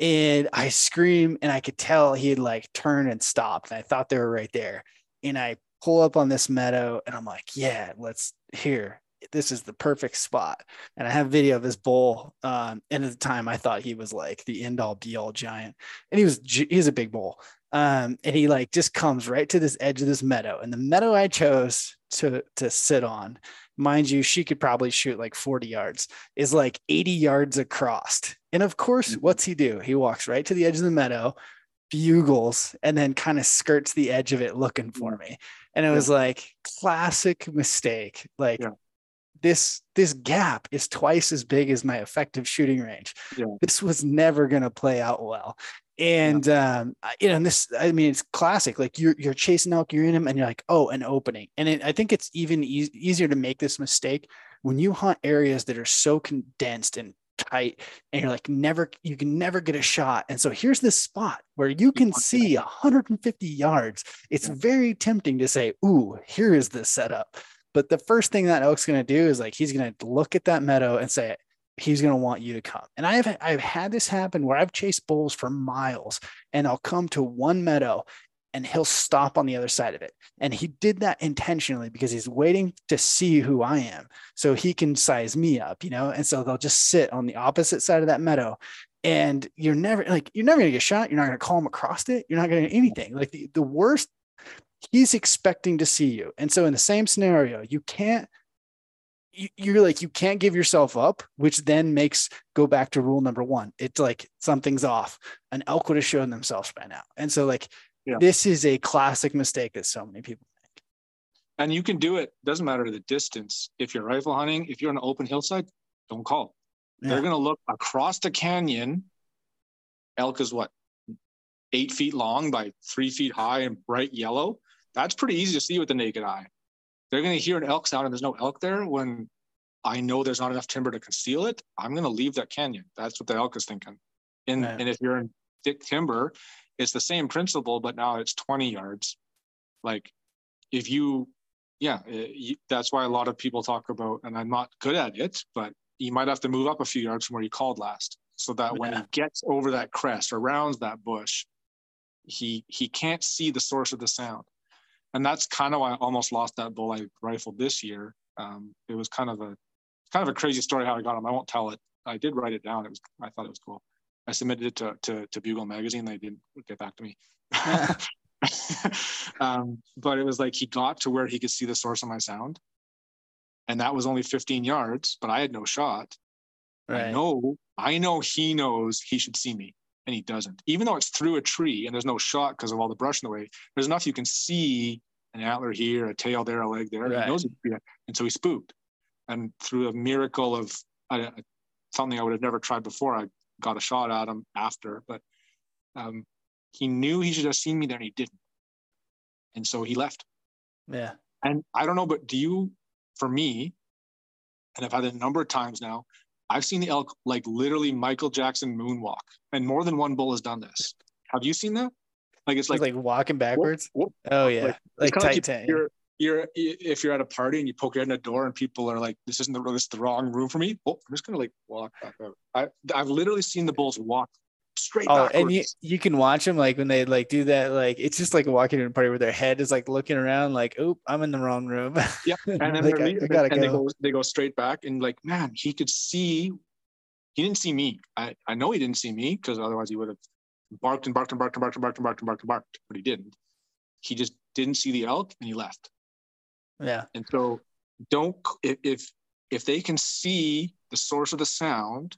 And I scream, and I could tell he had like turned and stopped. And I thought they were right there. And I pull up on this meadow, and I'm like, yeah, let's here. This is the perfect spot. And I have video of this bull. And at the time I thought he was like the end all be all giant. And he's a big bull. And he like just comes right to this edge of this meadow, and the meadow I chose to sit on, mind you, she could probably shoot like 40 yards, is like 80 yards across. And of course, what's he do? He walks right to the edge of the meadow, bugles, and then kind of skirts the edge of it looking for me. And it was like classic mistake. Like this gap is twice as big as my effective shooting range. Yeah. This was never going to play out well. And, you know, and this, I mean, it's classic, like you're chasing elk, you're in them, and you're like, oh, an opening. And I think it's even easier to make this mistake when you hunt areas that are so condensed and tight, and you're like, you can never get a shot. And so here's this spot where you can see 150 yards. It's very tempting to say, ooh, here is the setup. But the first thing that elk's going to do is like, he's going to look at that meadow and say, he's going to want you to come. And I've had this happen where I've chased bulls for miles, and I'll come to one meadow and he'll stop on the other side of it. And he did that intentionally because he's waiting to see who I am, so he can size me up, you know? And so they'll just sit on the opposite side of that meadow, and you're never going to get shot. You're not going to call him across it. You're not going to do anything. Like the worst, he's expecting to see you. And so in the same scenario, you can't give yourself up, which then go back to rule number one. It's like something's off. An elk would have shown themselves by now. And so like, this is a classic mistake that so many people make. And you can do it. Doesn't matter the distance. If you're rifle hunting, if you're on an open hillside, don't call. Yeah. They're going to look across the canyon. Elk is what? 8 feet long by 3 feet high and bright yellow. That's pretty easy to see with the naked eye. They're going to hear an elk sound and there's no elk there. When I know there's not enough timber to conceal it, I'm going to leave that canyon. That's what the elk is thinking. And if you're in thick timber, it's the same principle, but now it's 20 yards. Like if you, that's why a lot of people talk about, and I'm not good at it, but you might have to move up a few yards from where you called last, so that when he gets over that crest or rounds that bush, he can't see the source of the sound. And that's kind of why I almost lost that bull I rifled this year. It was kind of a crazy story how I got him. I won't tell it. I did write it down. I thought it was cool. I submitted it to Bugle Magazine. They didn't get back to me. But it was like he got to where he could see the source of my sound, and that was only 15 yards. But I had no shot. Right. I know he knows he should see me, and he doesn't. Even though it's through a tree and there's no shot because of all the brush in the way, there's enough you can see an antler here, a tail there, a leg there. Right. He knows it. And so he spooked. And through a miracle of something I would have never tried before, I got a shot at him after. But he knew he should have seen me there, and he didn't. And so he left. Yeah. And I don't know, but for me, and I've had it a number of times now, I've seen the elk like literally Michael Jackson moonwalk, and more than one bull has done this. Have you seen that? Like it's like walking backwards. Whoop, whoop. Oh yeah, like tight. You're if you're at a party and you poke your head in a door and people are like, "This is the wrong room for me." Oh, I'm just gonna like walk back out. I've literally seen the bulls walk straight backwards. And you can watch them like when they like do that. Like it's just like walking in a party where their head is like looking around, like, "Oh, I'm in the wrong room." Yeah, and then like, they go straight back, and like, man, he could see He didn't see me. I know he didn't see me, because otherwise he would have barked, but he didn't. He just didn't see the elk and he left. Yeah. And so don't, if they can see the source of the sound,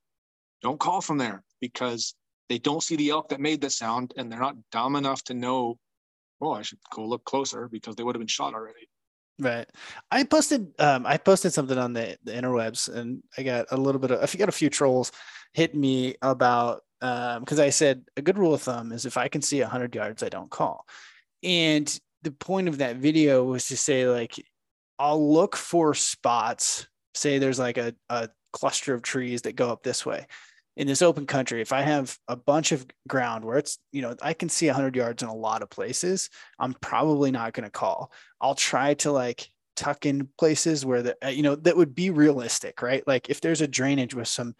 don't call from there, because they don't see the elk that made the sound, and they're not dumb enough to know, oh, I should go look closer, because they would have been shot already. Right. I posted something on the interwebs, and I got a little bit of, I got a few trolls hit me about, because I said a good rule of thumb is if I can see 100 yards, I don't call. And the point of that video was to say, like, I'll look for spots, say there's like a cluster of trees that go up this way in this open country. If I have a bunch of ground where it's, you know, I can see 100 yards in a lot of places, I'm probably not going to call. I'll try to like tuck in places where the, you know, that would be realistic, right? Like if there's a drainage with some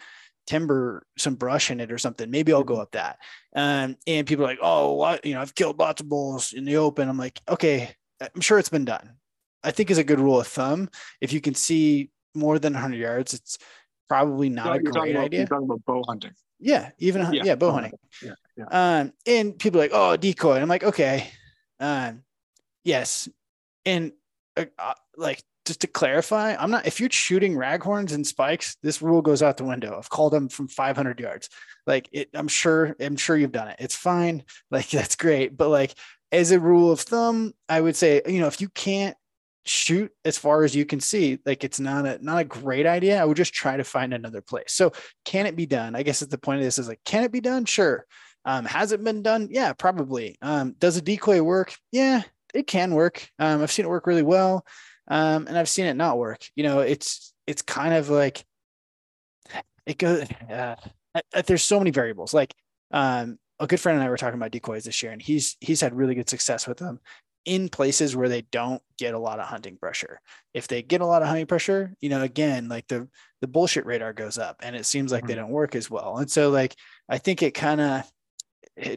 timber, some brush in it or something, maybe I'll go up that. And people are like, oh, you know, I've killed lots of bulls in the open. I'm like, okay, I'm sure it's been done. I think is a good rule of thumb. If you can see more than 100 yards, it's probably not a great idea. You're talking about bow hunting. Yeah, even bow hunting. Yeah. And people are like, oh, decoy. And I'm like, okay, yes. And like, just to clarify, I'm not. If you're shooting raghorns and spikes, this rule goes out the window. I've called them from 500 yards. Like, I'm sure you've done it. It's fine. Like, that's great. But like, as a rule of thumb, I would say, you know, if you can't shoot as far as you can see, like, it's not a great idea. I would just try to find another place. So can it be done? I guess at the point of this is like, can it be done? Sure. Has it been done? Yeah, probably. Does a decoy work? Yeah, it can work. I've seen it work really well. And I've seen it not work. You know, it's kind of like it goes, there's so many variables. Like, a good friend and I were talking about decoys this year, and he's had really good success with them in places where they don't get a lot of hunting pressure. If they get a lot of hunting pressure, you know, again, like the bullshit radar goes up, and it seems like they don't work as well. And so like, I think it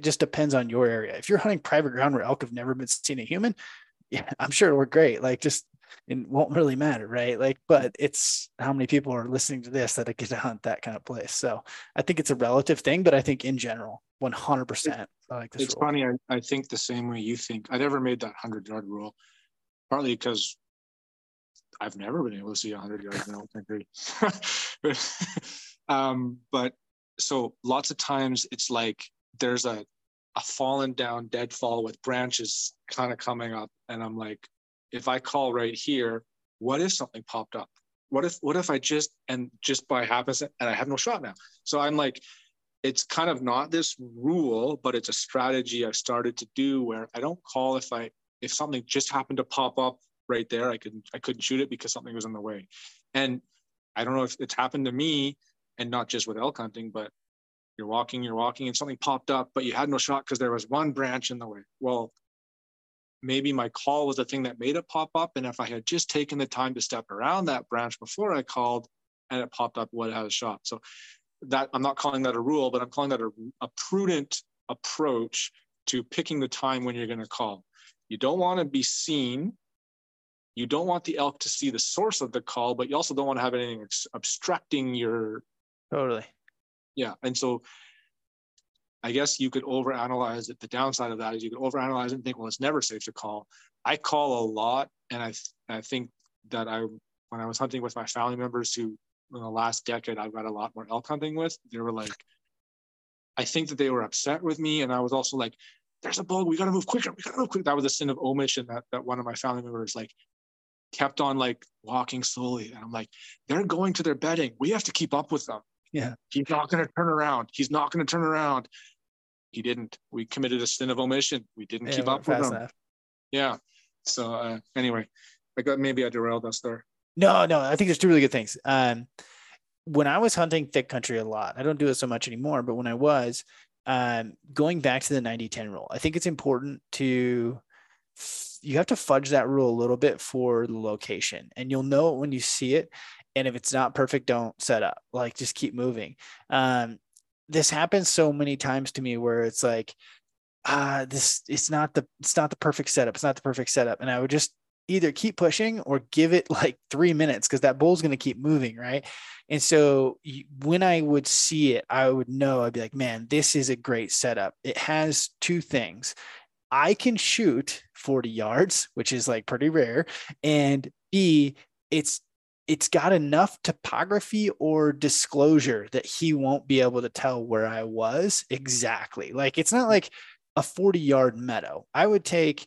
just depends on your area. If you're hunting private ground where elk have never been seen a human, yeah, I'm sure it'll work great. Like, just, it won't really matter. Right. Like, but it's how many people are listening to this that I get to hunt that kind of place. So I think it's a relative thing, but I think in general, 100%. I like this. It's rule. Funny. I think the same way you think. I never made that 100-yard rule, partly because I've never been able to see 100 yards in elk country. But so lots of times it's like there's a fallen down deadfall with branches kind of coming up, and I'm like, if I call right here, what if something popped up? What if I just by happens and I have no shot now? So I'm like, it's kind of not this rule, but it's a strategy I've started to do where I don't call if something just happened to pop up right there. I couldn't shoot it because something was in the way. And I don't know if it's happened to me, and not just with elk hunting, but you're walking and something popped up, but you had no shot because there was one branch in the way. Well, maybe my call was the thing that made it pop up. And if I had just taken the time to step around that branch before I called and it popped up, would have had a shot. So that, I'm not calling that a rule, but I'm calling that a prudent approach to picking the time when you're going to call. You don't want to be seen. You don't want the elk to see the source of the call, but you also don't want to have anything obstructing your... Totally. Yeah. And so I guess you could overanalyze it. The downside of that is you could overanalyze it and think, well, it's never safe to call. I call a lot, and I think that when I was hunting with my family members who in the last decade I've got a lot more elk hunting with, they were like, I think that they were upset with me, and I was also like, there's a bull, we got to move quicker, That was a sin of omission that one of my family members like kept on like walking slowly, and I'm like, they're going to their bedding, we have to keep up with them. Yeah, he's not going to turn around. He didn't. We committed a sin of omission. We didn't keep up with him. Enough. Yeah. So anyway, maybe I derailed us there. No, I think there's two really good things. When I was hunting thick country a lot, I don't do it so much anymore, but when I was, going back to the 90-10 rule, I think it's important to, you have to fudge that rule a little bit for the location, and you'll know it when you see it. And if it's not perfect, don't set up, like, just keep moving. This happens so many times to me where it's like, it's not the perfect setup. And I would just either keep pushing or give it like 3 minutes, because that bull's going to keep moving, right? And so when I would see it, I would know, I'd be like, man, this is a great setup. It has two things. I can shoot 40 yards, which is like pretty rare. And B, it's got enough topography or disclosure that he won't be able to tell where I was exactly. Like, it's not like a 40-yard meadow. I would take,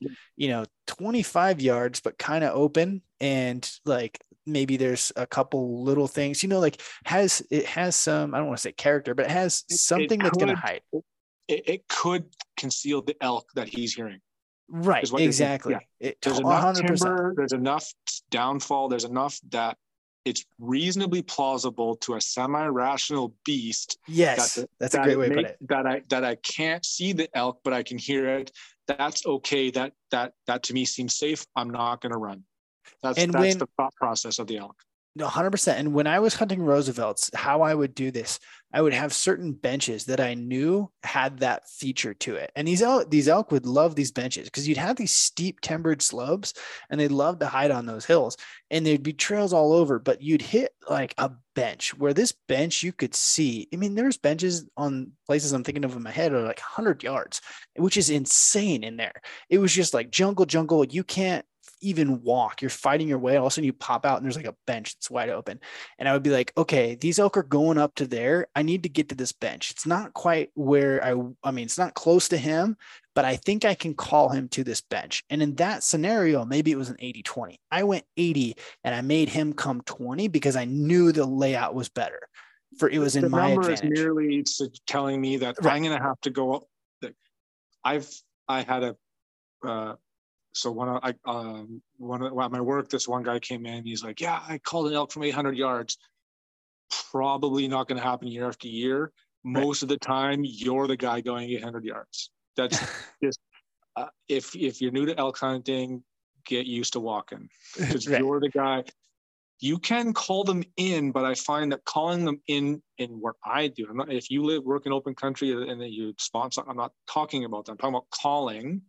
25 yards, but kind of open, and like, maybe there's a couple little things, like it has some, I don't want to say character, but it has something that's going to hide. It could conceal the elk that he's hearing. Right. Exactly. There's enough timber, there's enough downfall, there's enough that it's reasonably plausible to a semi-rational beast. Yes. That's a great way to put it. That I can't see the elk, but I can hear it. That's okay. That to me seems safe. I'm not going to run. That's the thought process of the elk. No, 100%. And when I was hunting Roosevelt's, how I would do this, I would have certain benches that I knew had that feature to it. And these elk would love these benches, because you'd have these steep timbered slopes, and they love to hide on those hills, and there'd be trails all over, but you'd hit like a bench where this bench you could see. I mean, there's benches on places I'm thinking of in my head are like 100 yards, which is insane in there. It was just like jungle. You can't even walk, you're fighting your way. All of a sudden you pop out and there's like a bench that's wide open. And I would be like, okay, these elk are going up to there. I need to get to this bench. It's not quite where I mean, it's not close to him, but I think I can call him to this bench. And in that scenario, maybe it was an 80-20. I went 80 and I made him come 20, because I knew the layout was better. It was in my advantage. The number is merely telling me that, right, I'm going to have to go up. At my work, this one guy came in, he's like, yeah, I called an elk from 800 yards. Probably not going to happen year after year. Most of the time, you're the guy going 800 yards. That's just, if you're new to elk hunting, get used to walking, because you're the guy. You can call them in, but I find that calling them in what I do, if you work in open country and then you sponsor, I'm not talking about that. I'm talking about calling.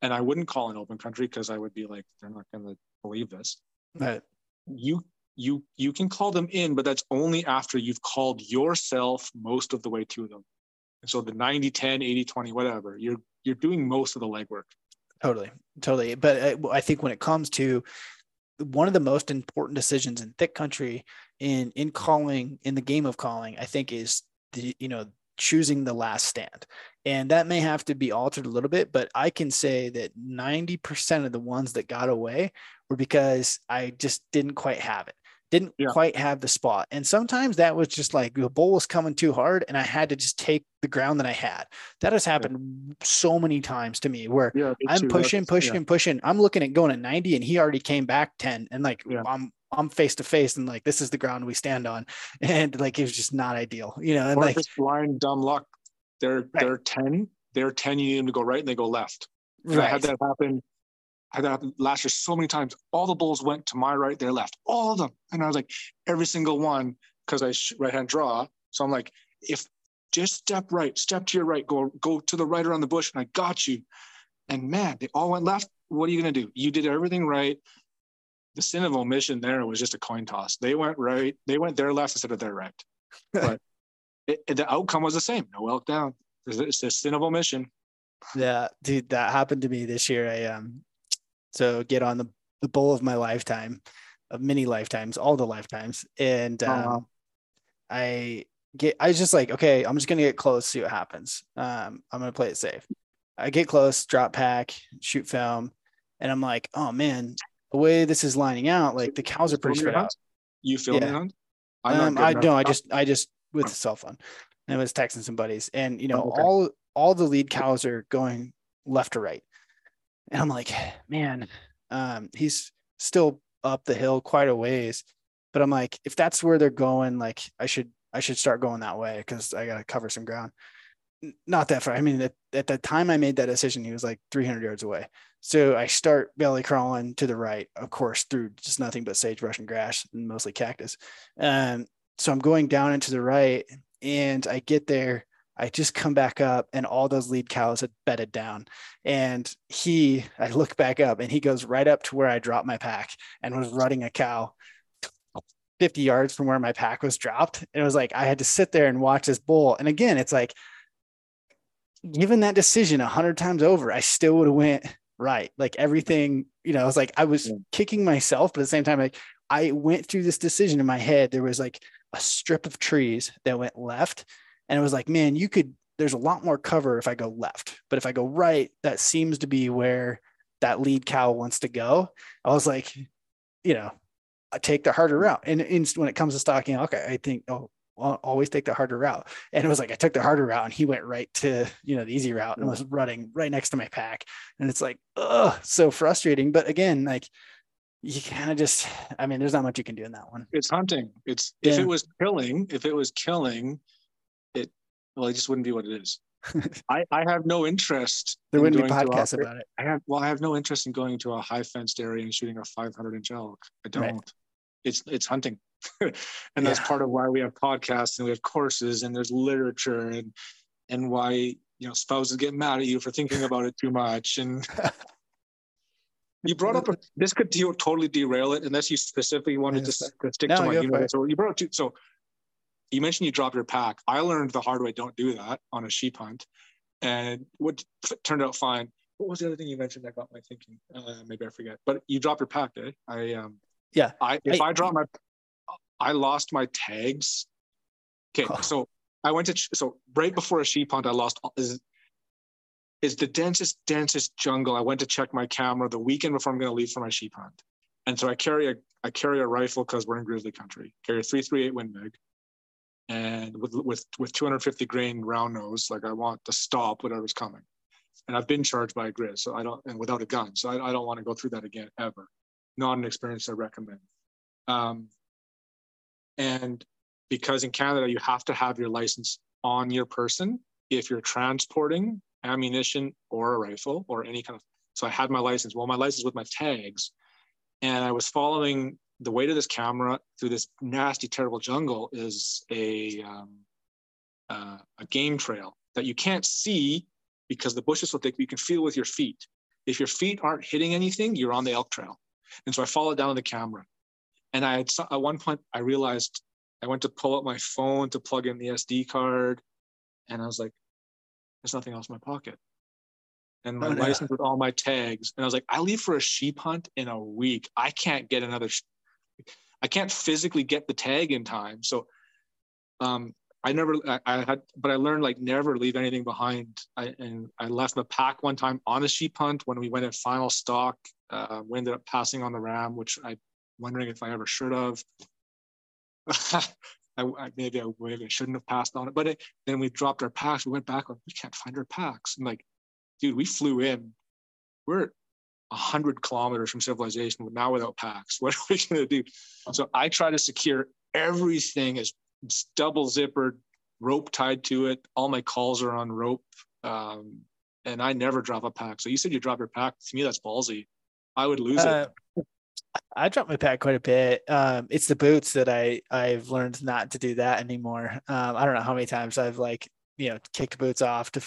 And I wouldn't call in open country, because I would be like, they're not going to believe this. Right. You can call them in, but that's only after you've called yourself most of the way to them. And so the 90, 10, 80, 20, whatever, you're doing most of the legwork. Totally. But I think when it comes to one of the most important decisions in thick country, in calling, in the game of calling, I think is choosing the last stand. And that may have to be altered a little bit, but I can say that 90% of the ones that got away were because I just didn't quite have it. Didn't quite have the spot. And sometimes that was just like the bull was coming too hard and I had to just take the ground that I had. That has happened so many times to me, where I'm pushing. I'm looking at going at 90 and he already came back 10, and I'm face to face, and like, this is the ground we stand on. And like, it was just not ideal, and or like just blind, dumb luck. They're 10, you need them to go right and they go left. Right. I had that happen last year so many times. All the bulls went to my right, their left, all of them. And I was like, every single one, because I right hand draw. So I'm like, if just step right, step to your right, go to the right around the bush, and I got you. And man, they all went left. What are you going to do? You did everything right. The sin of omission there was just a coin toss. They went right. They went their left instead of their right. But the outcome was the same. No elk down. It's the sin of omission. Yeah, dude, that happened to me this year. So get on the bull of my lifetime, of many lifetimes, all the lifetimes. And I was just like, okay, I'm just going to get close, see what happens. I'm going to play it safe. I get close, drop pack, shoot film. And I'm like, oh man, the way this is lining out, like the cows are pretty straight out. You filmed your hunt? I just with the cell phone, and I was texting some buddies, and all the lead cows are going left to right, and I'm like, man, he's still up the hill quite a ways, but I'm like, if that's where they're going, like I should start going that way, because I gotta cover some ground. Not that far. I mean, at the time I made that decision, he was like 300 yards away. So I start belly crawling to the right, of course, through just nothing but sagebrush and grass and mostly cactus. So I'm going down into the right, and I get there. I just come back up and all those lead cows had bedded down. And I look back up and he goes right up to where I dropped my pack and was rutting a cow 50 yards from where my pack was dropped. And it was like, I had to sit there and watch this bull. And again, it's like, given that decision 100 times over, I still would have went right. Like everything, you know, I was like, I was kicking myself, but at the same time, like I went through this decision in my head. There was like a strip of trees that went left. And it was like, man, there's a lot more cover if I go left, but if I go right, that seems to be where that lead cow wants to go. I was like, you know, I take the harder route. And when it comes to stalking elk, I think, I'll always take the harder route. And it was like, I took the harder route and he went right to, you know, the easy route and was running right next to my pack. And it's like, oh, so frustrating. But again, like you kind of just, I mean, there's not much you can do in that one. It's hunting. It's, yeah. If it was killing, well, it just wouldn't be what it is. I have no interest. There wouldn't be podcasts about it. I have no interest in going to a high fenced area and shooting a 500-inch elk. I don't. Right. It's hunting. And yeah. That's part of why we have podcasts and we have courses and there's literature and why, you know, spouses get mad at you for thinking about it too much. And you brought up, this could totally derail it unless you specifically wanted to stick to my email. So you brought up, you mentioned you drop your pack. I learned the hard way, don't do that on a sheep hunt. And what turned out fine. What was the other thing you mentioned that got my thinking? Maybe I forget. But you drop your pack, eh? I lost my tags. Okay, so I went to, right before a sheep hunt, I lost, is the densest jungle. I went to check my camera the weekend before I'm going to leave for my sheep hunt. And so I carry a rifle because we're in grizzly country. Carry a 338 Win Mag. And with 250 grain round nose, like I want to stop whatever's coming. And I've been charged by a grizz, so I don't, and without a gun. So I don't want to go through that again, ever. Not an experience I recommend. And because in Canada, you have to have your license on your person if you're transporting ammunition or a rifle or any kind of, so I had my license. Well, my license with my tags, and I was following the weight of this camera through this nasty, terrible jungle is a game trail that you can't see because the bush is so thick, but you can feel with your feet. If your feet aren't hitting anything, you're on the elk trail. And so I followed down the camera. And at one point, I realized I went to pull up my phone to plug in the SD card. And I was like, there's nothing else in my pocket. And my license with all my tags. And I was like, I leave for a sheep hunt in a week. I can't get another... I can't physically get the tag in time. So I learned like never leave anything behind. I left the pack one time on a sheep hunt when we went at final stock. We ended up passing on the ram, which I'm wondering if I ever should have. Maybe I shouldn't have passed on it. But then we dropped our packs. We went back, like, we can't find our packs. I'm like, dude, we flew in. We're 100 kilometers from civilization, but now without packs, what are we going to do? So I try to secure everything as double zippered, rope tied to it. All my calls are on rope. And I never drop a pack. So you said you drop your pack. To me, that's ballsy. I would lose it. I drop my pack quite a bit. It's the boots that I've learned not to do that anymore. I don't know how many times I've kicked boots off to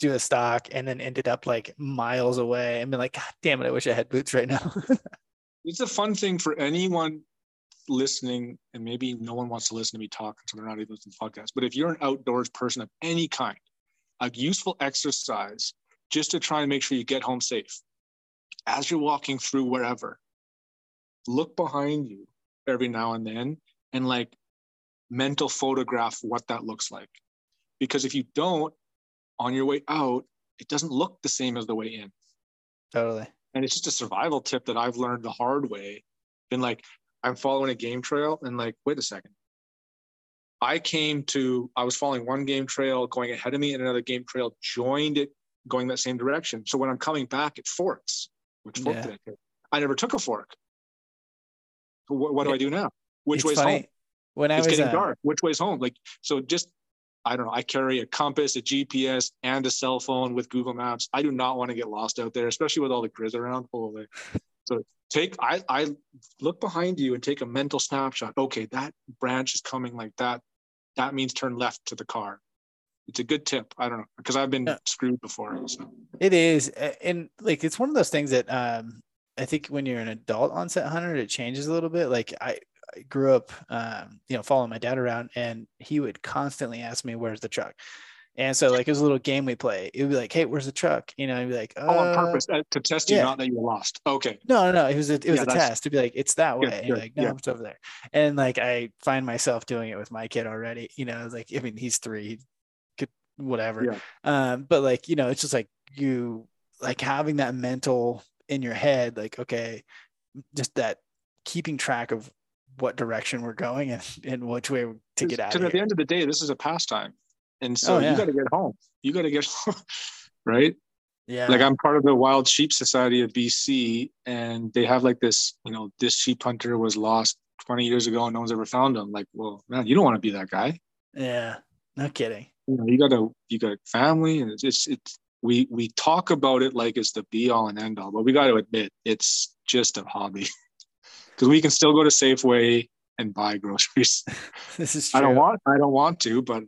do a stock and then ended up like miles away and been like, God damn it, I wish I had boots right now. It's a fun thing for anyone listening, and maybe no one wants to listen to me talk, so they're not even listening to the podcast. But if you're an outdoors person of any kind, a useful exercise just to try and make sure you get home safe. As you're walking through wherever, look behind you every now and then and like mental photograph what that looks like. Because if you don't, on your way out, it doesn't look the same as the way in. Totally. And it's just a survival tip that I've learned the hard way. Been like, I'm following a game trail and like, wait a second. I was following one game trail going ahead of me and another game trail joined it going that same direction. So when I'm coming back, it forks. Which fork did I take? I never took a fork. So what do I do now? Which way's home? It's getting dark. Which way's home? Like, so just, I don't know. I carry a compass, a GPS, and a cell phone with Google Maps. I do not want to get lost out there, especially with all the grizz around. Holy. So I look behind you and take a mental snapshot. Okay, that branch is coming like that. That means turn left to the car. it's a good tip. I don't know, because I've been screwed before. So. It is. And like, it's one of those things that I think when you're an adult onset hunter, it changes a little bit. Like I grew up, you know, following my dad around, and he would constantly ask me, where's the truck? And so like, it was a little game we play. It would be like, hey, where's the truck? You know, I'd be like, oh, on purpose to test you, not that you were lost. Okay. No. It was a test to be like, it's that way. Yeah, like, no, it's over there. And like, I find myself doing it with my kid already, you know, like, I mean, he's 3, whatever. Yeah. But like, you know, it's just like you like having that mental in your head, like, okay, just that keeping track of what direction we're going and which way to get out of here. At the end of the day, this is a pastime. And so you got to get home. You got to get home, right? Yeah. Like I'm part of the Wild Sheep Society of BC, and they have like this, you know, this sheep hunter was lost 20 years ago and no one's ever found him. Like, well, man, you don't want to be that guy. Yeah. No kidding. You know, you got a family, and it's we talk about it like it's the be all and end all, but we got to admit it's just a hobby because we can still go to Safeway and buy groceries. This is true. I don't want to, but,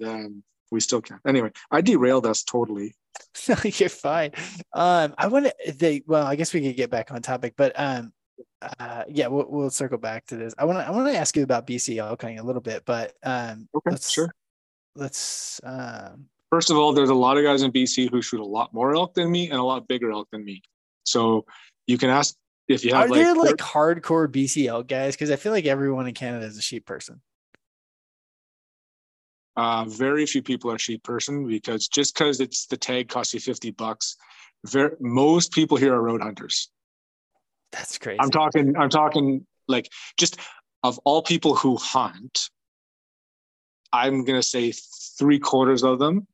we still can. Anyway, I derailed us totally. You're fine. I guess we could get back on topic, but we'll circle back to this. I want to ask you about BC elk hunting a little bit, but okay, sure. Let's first of all, there's a lot of guys in BC who shoot a lot more elk than me and a lot bigger elk than me. So you can ask if you have. Are there like hardcore BC elk guys? Because I feel like everyone in Canada is a sheep person. Very few people are sheep person because just because it's the tag costs you $50, most people here are road hunters. That's crazy. I'm talking like just of all people who hunt, I'm going to say 3/4 of them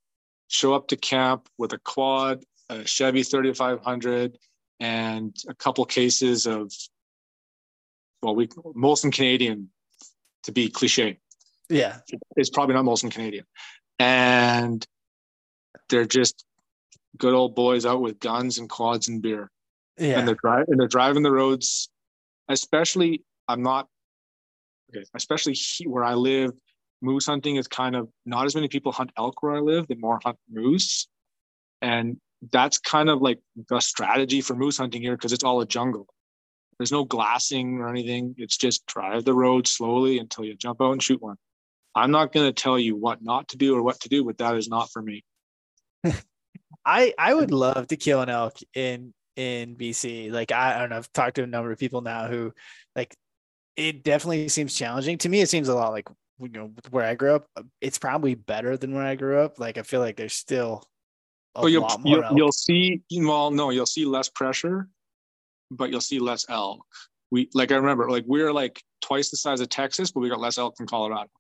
show up to camp with a quad, a Chevy 3500, and a couple cases of, Molson Canadian to be cliche. Yeah, it's probably not Molson Canadian, and they're just good old boys out with guns and quads and beer. Yeah, and they're driving the roads. Especially, especially where I live, moose hunting is kind of not as many people hunt elk where I live. They more hunt moose, and that's kind of like the strategy for moose hunting here because it's all a jungle. There's no glassing or anything. It's just drive the road slowly until you jump out and shoot one. I'm not going to tell you what not to do or what to do, but that is not for me. I would love to kill an elk in BC. Like, I don't know. I've talked to a number of people now who like, it definitely seems challenging to me. It seems a lot like, you know, where I grew up, it's probably better than where I grew up. Like, I feel like there's still a lot more elk. You'll see less pressure, but you'll see less elk. We're like twice the size of Texas, but we got less elk than Colorado.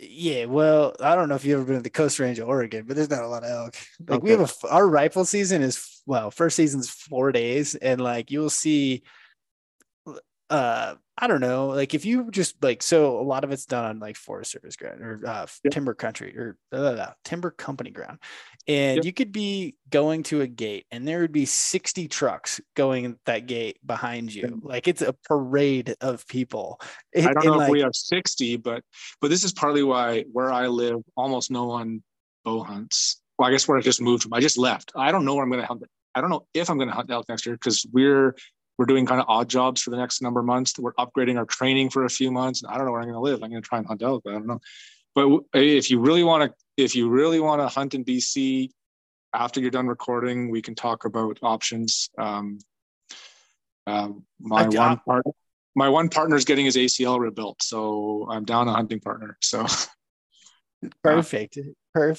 Yeah, well, I don't know if you've ever been to the Coast Range of Oregon, but there's not a lot of elk. Like we have our rifle season is first season's 4 days, and like you'll see, I don't know, like if you just like so a lot of it's done on like Forest Service ground or timber company ground, and you could be going to a gate and there would be 60 trucks going that gate behind you. Like it's a parade of people. I don't know if we have 60, but this is partly why where I live almost no one bow hunts. Well, I guess where I just moved from, I just left. I don't know where I'm going to hunt. I don't know if I'm going to hunt elk next year because we're doing kind of odd jobs for the next number of months. We're upgrading our training for a few months. And I don't know where I'm going to live. I'm going to try and hunt elk, but I don't know. But if you really want to hunt in BC, after you're done recording, we can talk about options. My one partner is getting his ACL rebuilt, so I'm down a hunting partner. So perfect. Kind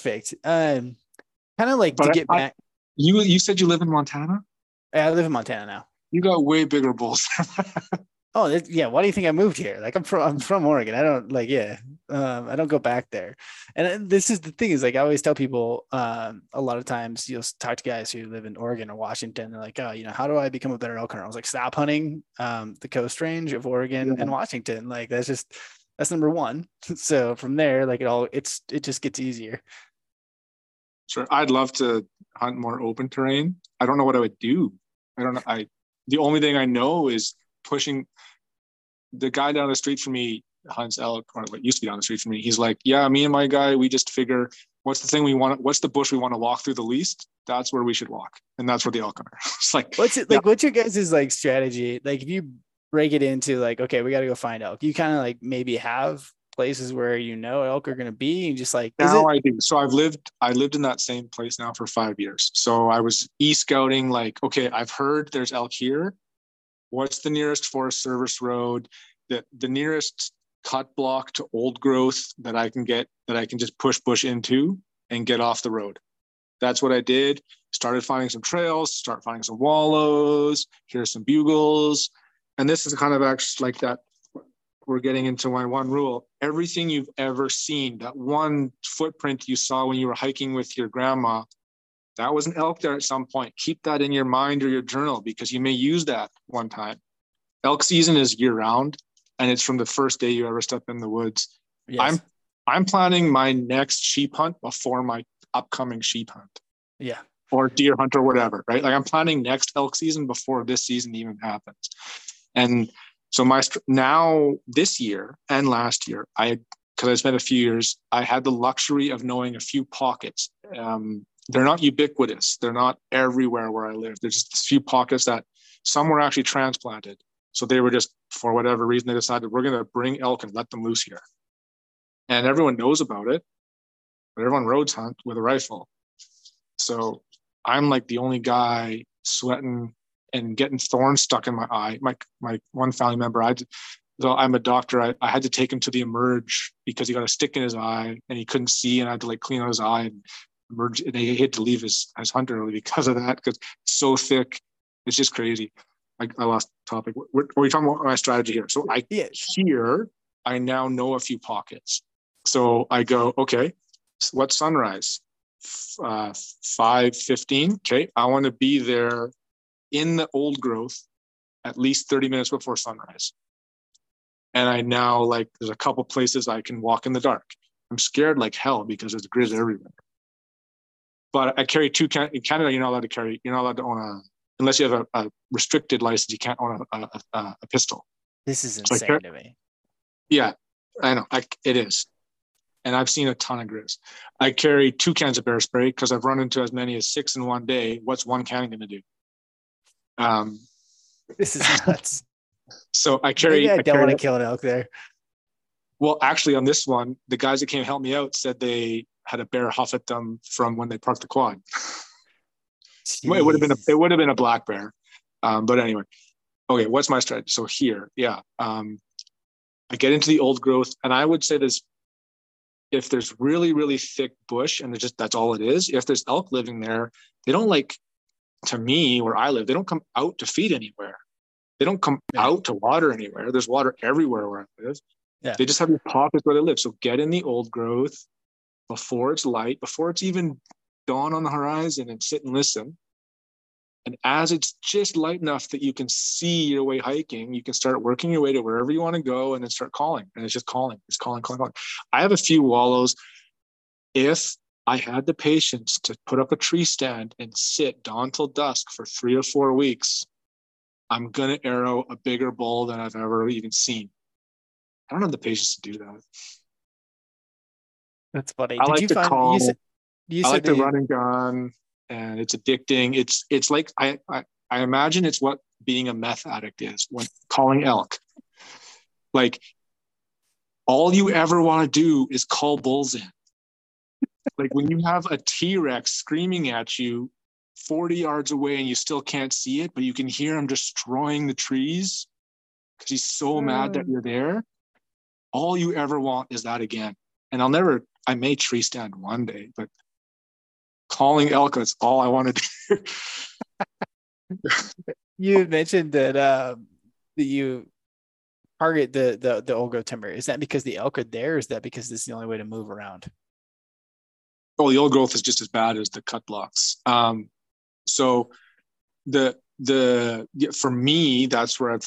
of like to get back. You said you live in Montana. Yeah, I live in Montana now. You got way bigger bulls. Why do you think I moved here? Like I'm from Oregon. I don't I don't go back there. And this is the thing is like, I always tell people a lot of times you'll talk to guys who live in Oregon or Washington. They're like, oh, you know, how do I become a better elk hunter? I was like, stop hunting the Coast Range of Oregon and Washington. Like that's number one. So from there, like it just gets easier. Sure. I'd love to hunt more open terrain. I don't know what I would do. I don't know. The only thing I know is pushing the guy down the street from me hunts elk, or what used to be down the street from me, he's like, yeah, me and my guy, we just figure what's the thing we want, what's the bush we want to walk through the least, that's where we should walk, and that's where the elk are. It's like, what's it like, yeah. What's your guys' like strategy? Like, if you break it into like, okay, we got to go find elk, you kind of like maybe have places where you know elk are going to be, and just like now I do. So I lived in that same place now for 5 years. So I was e-scouting, like, okay, I've heard there's elk here, what's the nearest Forest Service road, the nearest cut block to old growth that I can get, that I can just push bush into and get off the road. That's what I did. Started finding some trails, start finding some wallows, here's some bugles. And this is kind of actually like that, we're getting into my one rule. Everything you've ever seen, that one footprint you saw when you were hiking with your grandma, that was an elk there at some point. Keep that in your mind or your journal, because you may use that one time. Elk season is year round, and it's from the first day you ever step in the woods. Yes. I'm planning my next sheep hunt before my upcoming sheep hunt. Yeah. Or deer hunt or whatever, right? Like, I'm planning next elk season before this season even happens. And so now this year and last year, because I spent a few years, I had the luxury of knowing a few pockets. They're not ubiquitous. They're not everywhere where I live. There's just a few pockets that some were actually transplanted. So they were just, for whatever reason, they decided we're going to bring elk and let them loose here. And everyone knows about it, but everyone roads hunt with a rifle. So I'm like the only guy sweating and getting thorns stuck in my eye. My one family member, I'm a doctor, I had to take him to the emerge because he got a stick in his eye and he couldn't see, and I had to like clean out his eye and emerge, and he had to leave his hunt early because of that, because it's so thick. It's just crazy. I lost topic. We're talking about my strategy here. So I now know a few pockets. So I go, okay, so what's sunrise? 5:15. Okay, I want to be there in the old growth at least 30 minutes before sunrise. And I now, like, there's a couple places I can walk in the dark. I'm scared like hell because there's grizzly everywhere. But I carry two, in Canada, you're not allowed to own unless you have a restricted license, you can't own a pistol. This is insane to me. Yeah, I know, it is. And I've seen a ton of grizz. I carry 2 cans of bear spray because I've run into as many as 6 in one day. What's one can going to do? This is nuts. So I don't want to kill an elk there. Well, actually, on this one, the guys that came help me out said they had a bear huff at them from when they parked the quad. It would have been a black bear, but anyway. Okay, what's my strategy? So here, I get into the old growth, and I would say this: if there's really, really thick bush, and that's all it is. If there's elk living there, they don't like. To me, where I live, they don't come out to feed anywhere. They don't come out to water anywhere. There's water everywhere where I live. Yeah. They just have your pockets where they live. So get in the old growth before it's light, before it's even dawn on the horizon, and sit and listen. And as it's just light enough that you can see your way hiking, you can start working your way to wherever you want to go, and then start calling. And it's just calling. It's calling, calling, calling. I have a few wallows. If I had the patience to put up a tree stand and sit dawn till dusk for 3 or 4 weeks, I'm going to arrow a bigger bull than I've ever even seen. I don't have the patience to do that. That's funny. I like to call. I like to run and gun, and it's addicting. It's like, I imagine it's what being a meth addict is when calling elk. Like, all you ever want to do is call bulls in. Like, when you have a T-Rex screaming at you 40 yards away and you still can't see it, but you can hear him destroying the trees because he's so mad that you're there. All you ever want is that again. And I may tree stand one day, but calling elk, that's all I want to do. You mentioned that that you target the old growth timber. Is that because the elk are there? Or is that because this is the only way to move around? Oh, the old growth is just as bad as the cut blocks. So for me, that's where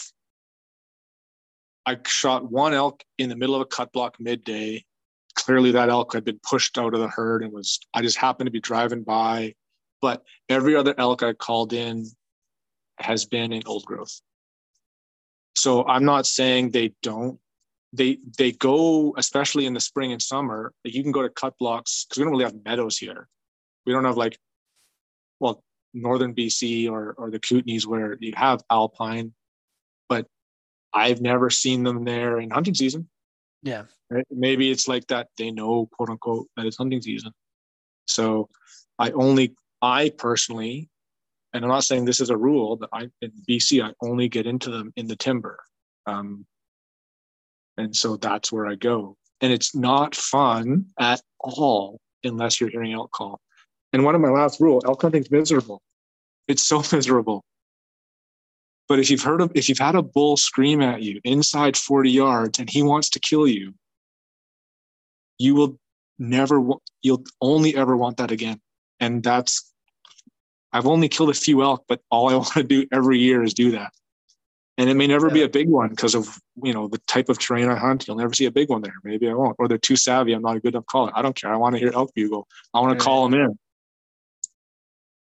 I shot one elk in the middle of a cut block midday. Clearly that elk had been pushed out of the herd and I just happened to be driving by, but every other elk I called in has been in old growth. So I'm not saying they don't they go, especially in the spring and summer, like you can go to cut blocks because we don't really have meadows here. We don't have like, well, northern BC or the Kootenays where you have alpine, but I've never seen them there in hunting season. Yeah. Right? Maybe it's like that they know, quote unquote, that it's hunting season. So I personally, and I'm not saying this is a rule, but in BC, I only get into them in the timber. And so that's where I go. And it's not fun at all unless you're hearing elk call. And one of my last rules, elk hunting's miserable. It's so miserable. But if you've had a bull scream at you inside 40 yards and he wants to kill you, you'll only ever want that again. And I've only killed a few elk, but all I want to do every year is do that. And it may never be a big one because of, the type of terrain I hunt. You'll never see a big one there. Maybe I won't. Or they're too savvy. I'm not a good enough caller. I don't care. I want to hear elk bugle. I want to call them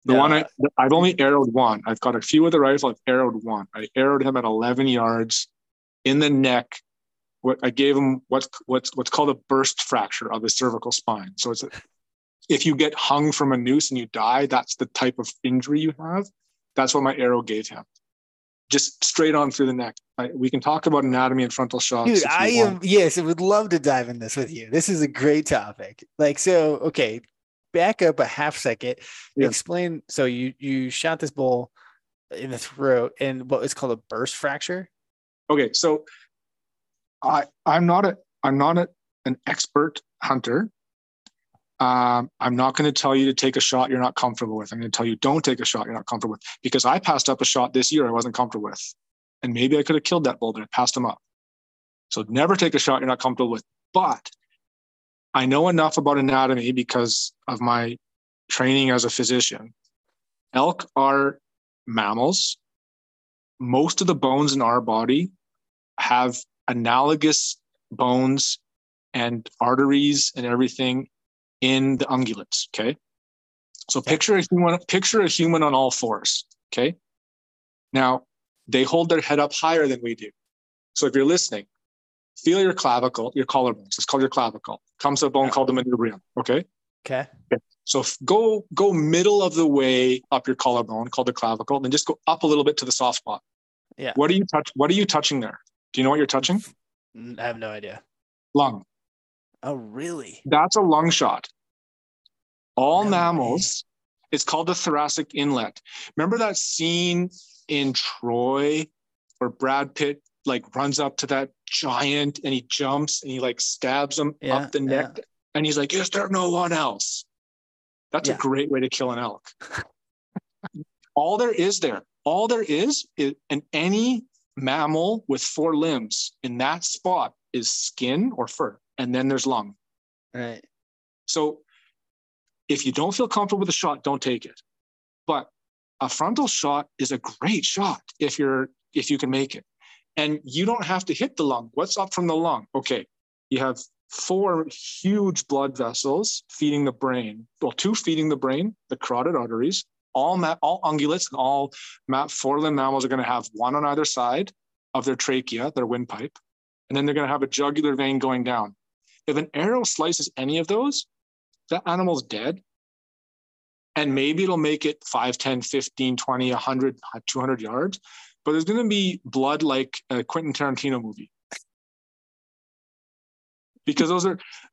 in. I've only arrowed one. I've got a few with the rifle. I've arrowed one. I arrowed him at 11 yards in the neck. I gave him what's called a burst fracture of his cervical spine. So if you get hung from a noose and you die, that's the type of injury you have. That's what my arrow gave him. Just straight on through the neck. We can talk about anatomy and frontal shocks. Dude, yes, I would love to dive in this with you. This is a great topic. Okay, back up a half second. Yeah. Explain. So you shot this bull in the throat and what is called a burst fracture. Okay, so I'm not an expert hunter. I'm not going to tell you to take a shot you're not comfortable with. I'm going to tell you don't take a shot you're not comfortable with, because I passed up a shot this year I wasn't comfortable with. And maybe I could have killed that bull, but I passed him up. So never take a shot you're not comfortable with. But I know enough about anatomy because of my training as a physician. Elk are mammals. Most of the bones in our body have analogous bones and arteries and everything in the ungulates, okay? So picture a human on all fours, okay? Now, they hold their head up higher than we do. So if you're listening, feel your clavicle, your collarbone. It's called your clavicle. Comes to a bone called the manubrium, okay? Okay. So go middle of the way up your collarbone, called the clavicle, and then just go up a little bit to the soft spot. Yeah. What are you touching there? Do you know what you're touching? I have no idea. Lung. Oh, really? That's a lung shot. All mammals, it's called the thoracic inlet. Remember that scene in Troy where Brad Pitt runs up to that giant and he jumps and he stabs him up the neck and he's like, is there no one else? That's a great way to kill an elk. All there is, and any mammal with four limbs in that spot is skin or fur. And then there's lung. Right. So if you don't feel comfortable with a shot, don't take it. But a frontal shot is a great shot if you can make it. And you don't have to hit the lung. What's up from the lung? Okay. You have four huge blood vessels feeding the brain. Well, two feeding the brain, the carotid arteries. All ungulates and all four-limbed mammals are going to have one on either side of their trachea, their windpipe. And then they're going to have a jugular vein going down. If an arrow slices any of those, that animal's dead. And maybe it'll make it 5, 10, 15, 20, 100, 200 yards. But there's going to be blood like a Quentin Tarantino movie. Because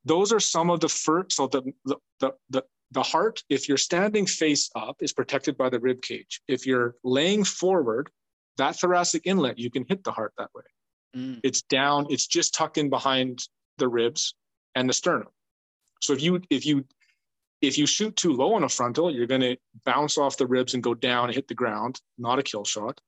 those are some of the first. So the heart, if you're standing face up, is protected by the rib cage. If you're laying forward, that thoracic inlet, you can hit the heart that way. Mm. It's down. It's just tucked in behind the ribs and the sternum. So if you shoot too low on a frontal, you're going to bounce off the ribs and go down and hit the ground. Not a kill shot.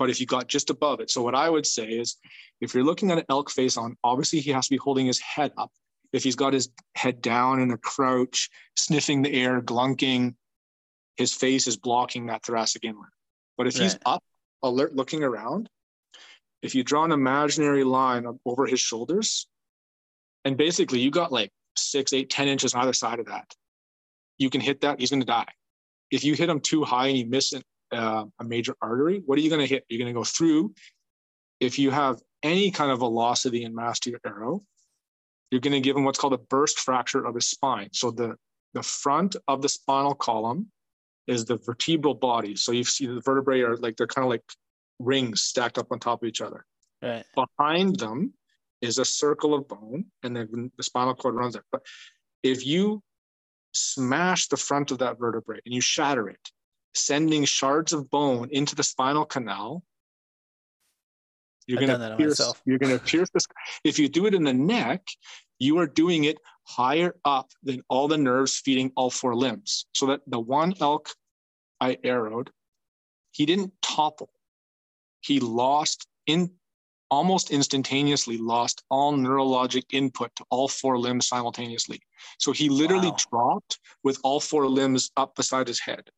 But if you got just above it. So what I would say is, if you're looking at an elk face on, obviously he has to be holding his head up. If he's got his head down in a crouch, sniffing the air, glunking, his face is blocking that thoracic inlet. But if he's up, alert, looking around, if you draw an imaginary line over his shoulders, and basically you got 6, 8, 10 inches on either side of that, you can hit that, he's going to die. If you hit him too high and you miss a major artery, what are you going to hit? You're going to go through. If you have any kind of velocity and mass to your arrow, you're going to give him what's called a burst fracture of his spine. So the front of the spinal column is the vertebral body. So you see the vertebrae are like, they're kind of like rings stacked up on top of each other. Right. Behind them is a circle of bone, and then the spinal cord runs there. But if you smash the front of that vertebrae and you shatter it, sending shards of bone into the spinal canal, you're going to pierce this. If you do it in the neck, you are doing it higher up than all the nerves feeding all four limbs. So that the one elk I arrowed, he didn't topple. He lost, in almost instantaneously lost all neurologic input to all four limbs simultaneously. So he literally dropped with all four limbs up beside his head.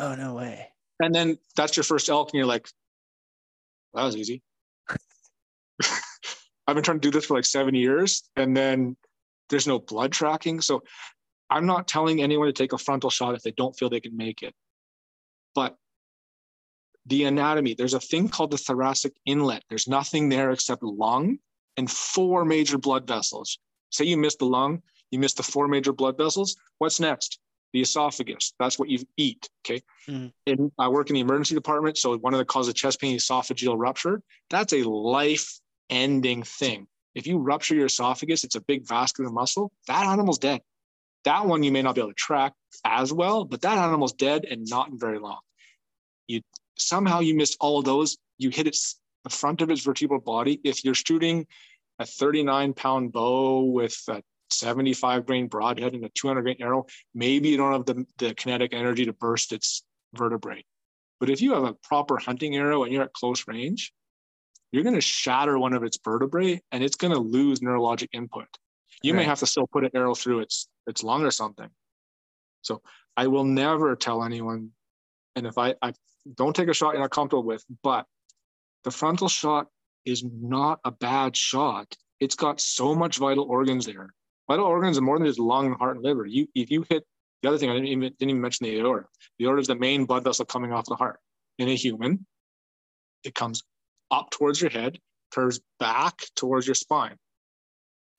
Oh, no way. And then that's your first elk, and you're like, that was easy. I've been trying to do this for like 7 years, and then there's no blood tracking. So I'm not telling anyone to take a frontal shot if they don't feel they can make it. But the anatomy, there's a thing called the thoracic inlet. There's nothing there except lung and four major blood vessels. Say you miss the lung, you miss the four major blood vessels. What's next? The esophagus. That's what you eat. Okay. Mm. And I work in the emergency department. So one of the causes of chest pain, esophageal rupture, that's a life-ending thing. If you rupture your esophagus, it's a big vascular muscle. That animal's dead. That one you may not be able to track as well, but that animal's dead and not in very long. Somehow you missed all of those. You hit the front of its vertebral body. If you're shooting a 39-pound bow with a 75-grain broadhead and a 200-grain arrow, maybe you don't have the kinetic energy to burst its vertebrae. But if you have a proper hunting arrow and you're at close range, you're going to shatter one of its vertebrae, and it's going to lose neurologic input. You may have to still put an arrow through its lung or something. So I will never tell anyone, and if I don't take a shot you're not comfortable with, but the frontal shot is not a bad shot. It's got so much vital organs there. Vital organs are more than just lung, heart, and liver. If you hit, the other thing I didn't even mention, the aorta. The aorta is the main blood vessel coming off the heart. In a human, it comes up towards your head, curves back towards your spine.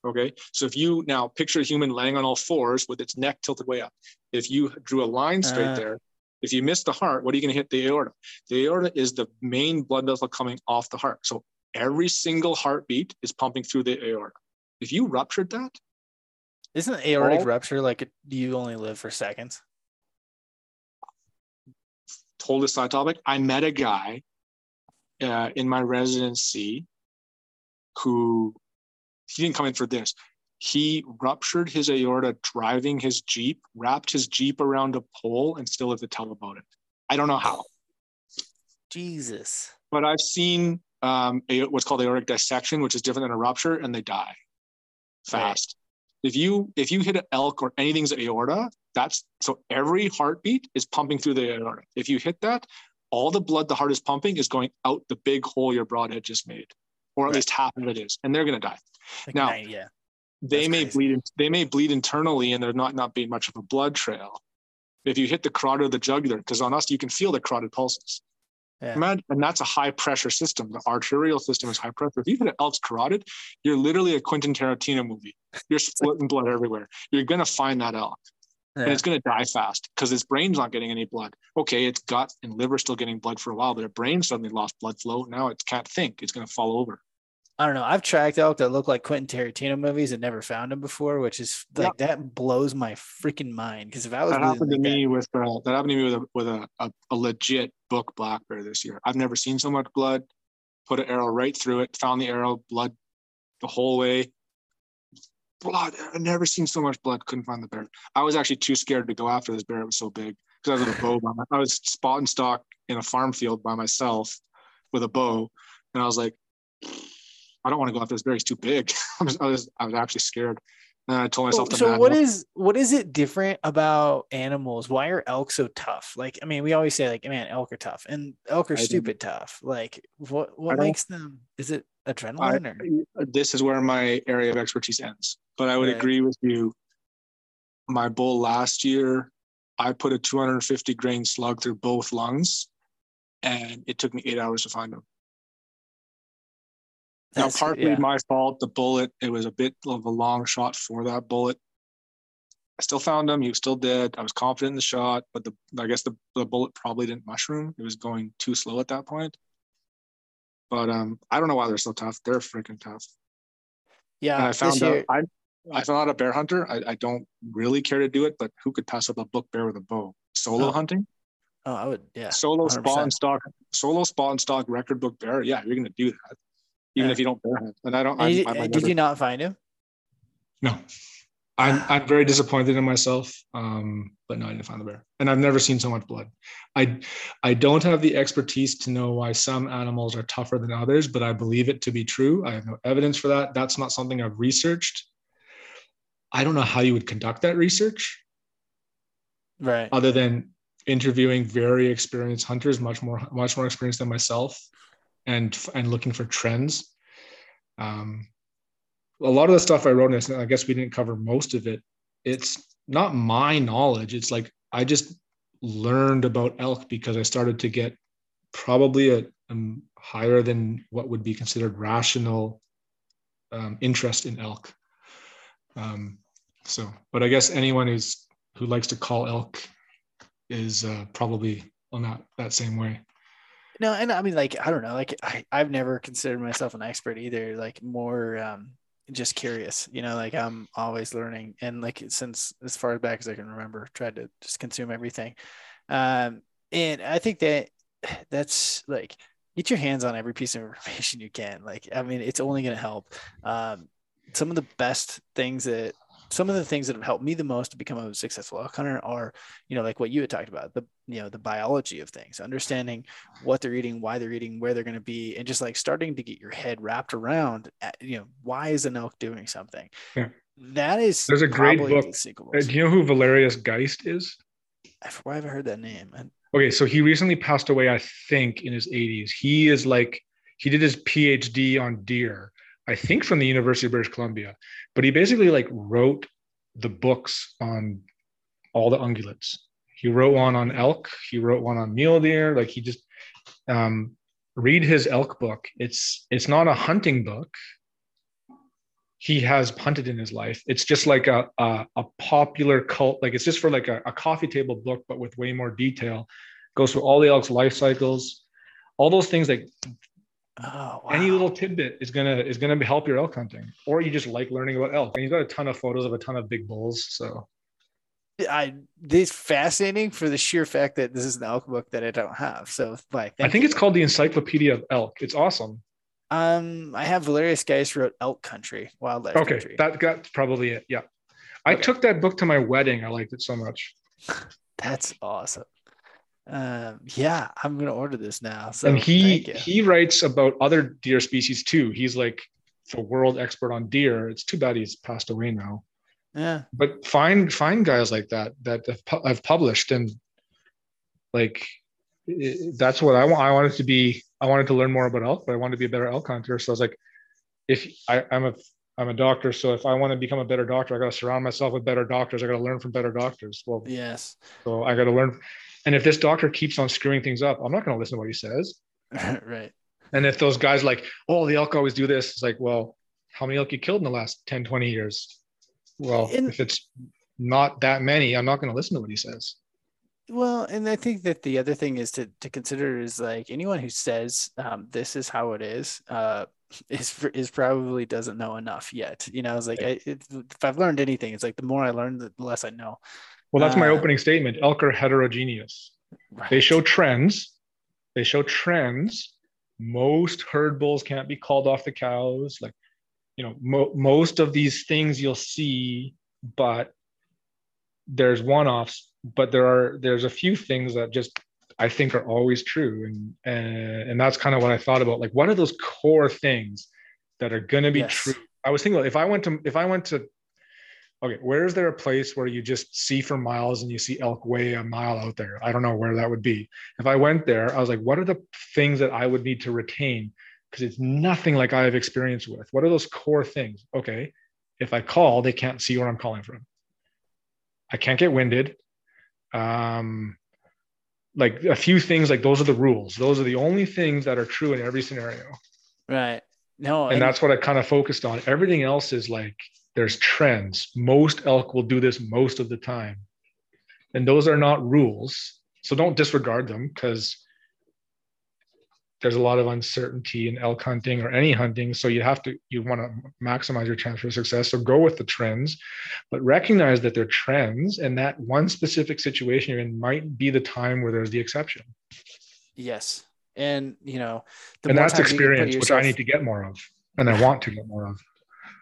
Okay, so if you now picture a human laying on all fours with its neck tilted way up, if you drew a line straight there, if you miss the heart, what are you going to hit? The aorta. The aorta is the main blood vessel coming off the heart. So every single heartbeat is pumping through the aorta. If you ruptured that, isn't aortic rupture like you only live for seconds? Told this side topic. I met a guy in my residency who, he didn't come in for this. He ruptured his aorta driving his Jeep, wrapped his Jeep around a pole, and still had to tell about it. I don't know how. Jesus. But I've seen what's called aortic dissection, which is different than a rupture, and they die fast. Right. If you hit an elk or anything's aorta, so every heartbeat is pumping through the aorta. If you hit that, all the blood the heart is pumping is going out the big hole your broadhead just made, or at least half of it is, and they're going to die. Like now, they may bleed internally, and there not be much of a blood trail. If you hit the carotid or the jugular, because on us you can feel the carotid pulses. Yeah. And that's a high pressure system. The arterial system is high pressure. If you hit an elk's carotid, you're literally a Quentin Tarantino movie. You're splitting blood everywhere. You're going to find that elk. Yeah. And it's going to die fast because its brain's not getting any blood. Okay, its gut and liver still getting blood for a while, but its brain suddenly lost blood flow. Now it can't think. It's going to fall over. I don't know. I've tracked elk that look like Quentin Tarantino movies and never found them before, which is like that blows my freaking mind. Because if I was that happened to me with a legit book black bear this year. I've never seen so much blood. Put an arrow right through it. Found the arrow, blood the whole way. Blood. I've never seen so much blood. Couldn't find the bear. I was actually too scared to go after this bear. It was so big because I was I was spot and stalk in a farm field by myself with a bow, and I was like, I don't want to go after this bear. He's too big. I was actually scared. And I told myself. So what is it different about animals? Why are elk so tough? Like, I mean, we always say like, man, elk are tough, and elk are stupid tough. Like what makes them, is it adrenaline? This is where my area of expertise ends, but I would agree with you. My bull last year, I put a 250 grain slug through both lungs, and it took me 8 hours to find him. Now, partly my fault. The bullet, it was a bit of a long shot for that bullet. I still found him. He was still dead. I was confident in the shot, but I guess the bullet probably didn't mushroom. It was going too slow at that point. But I don't know why they're so tough. They're freaking tough. Yeah. And I found out a bear hunter. I don't really care to do it, but who could pass up a book bear with a bow? Solo hunting? Oh, I would. Yeah. Solo 100%. spot and stock record book bear. Yeah, you're gonna do that, even if you don't bear hunt. And I don't. Did you not find him? No, I'm very disappointed in myself. But no, I didn't find the bear, and I've never seen so much blood. I don't have the expertise to know why some animals are tougher than others, but I believe it to be true. I have no evidence for that. That's not something I've researched. I don't know how you would conduct that research, right? Other than interviewing very experienced hunters, much more experienced than myself, and looking for trends. A lot of the stuff I wrote in this, and I guess we didn't cover most of it, it's not my knowledge. It's like I just learned about elk because I started to get probably a higher than what would be considered rational interest in elk. But I guess anyone who likes to call elk is probably on that same way. No, and I mean, like, I don't know, like I've never considered myself an expert either, like more just curious, you know, like I'm always learning. And like, since as far back as I can remember, tried to just consume everything. And I think that's like, get your hands on every piece of information you can. Like, I mean, it's only going to help. Some of the things that have helped me the most to become a successful elk hunter are, you know, like what you had talked about, the biology of things, understanding what they're eating, why they're eating, where they're going to be, and just like starting to get your head wrapped around, why is an elk doing something? Yeah. There's a great book. Do you know who Valerius Geist is? Why have I heard that name? Okay. So he recently passed away, I think in his 80s. He did his PhD on deer, I think from the University of British Columbia, but he basically like wrote the books on all the ungulates. He wrote one on elk. He wrote one on mule deer. Like he just read his elk book. It's not a hunting book. He has hunted in his life. It's just like a popular cult. Like it's just for like a coffee table book, but with way more detail. Goes through all the elk's life cycles, all those things like. Oh, wow. Any little tidbit is gonna help your elk hunting, or you just like learning about elk. And he's got a ton of photos of a ton of big bulls. So, this is fascinating for the sheer fact that this is an elk book that I don't have. So, I think it's called the Encyclopedia of Elk. It's awesome. I have Valerius Geist wrote Elk Country Wildlife. Okay, Country. That's probably it. Yeah, I took that book to my wedding. I liked it so much. That's awesome. I'm gonna order this now. So and he writes about other deer species too. He's like the world expert on deer. It's too bad he's passed away now. Yeah, but find guys like that have published, and like that's what I want. I wanted to learn more about elk, but I wanted to be a better elk hunter. So I was like, I'm a doctor, so if I want to become a better doctor, I got to surround myself with better doctors. I got to learn from better doctors. Well, yes. So I got to learn. And if this doctor keeps on screwing things up, I'm not going to listen to what he says. Right. And if those guys like, oh, the elk always do this. It's like, well, how many elk you killed in the last 10, 20 years? Well, if it's not that many, I'm not going to listen to what he says. Well, and I think that the other thing is to consider is like anyone who says this is how it is probably doesn't know enough yet. You know, it's like, if I've learned anything, it's like the more I learn, the less I know. Well, that's my opening statement. Elk are heterogeneous. Right. They show trends. Most herd bulls can't be called off the cows. Like, most of these things you'll see, but there's one-offs. But there's a few things that just I think are always true, and that's kind of what I thought about. Like, what are those core things that are going to be true? I was thinking, if I went to okay, where is there a place where you just see for miles and you see elk way a mile out there? I don't know where that would be. If I went there, I was like, what are the things that I would need to retain? Because it's nothing like I have experience with. What are those core things? Okay, if I call, they can't see where I'm calling from. I can't get winded. Like a few things, like those are the rules. Those are the only things that are true in every scenario. Right. No. And that's what I kind of focused on. Everything else is like, there's trends. Most elk will do this most of the time. And those are not rules. So don't disregard them, because there's a lot of uncertainty in elk hunting or any hunting. So you want to maximize your chance for success. So go with the trends, but recognize that they're trends, and that one specific situation you're in might be the time where there's the exception. Yes. And, you know, and that's experience, which I need to get more of, and I want to get more of.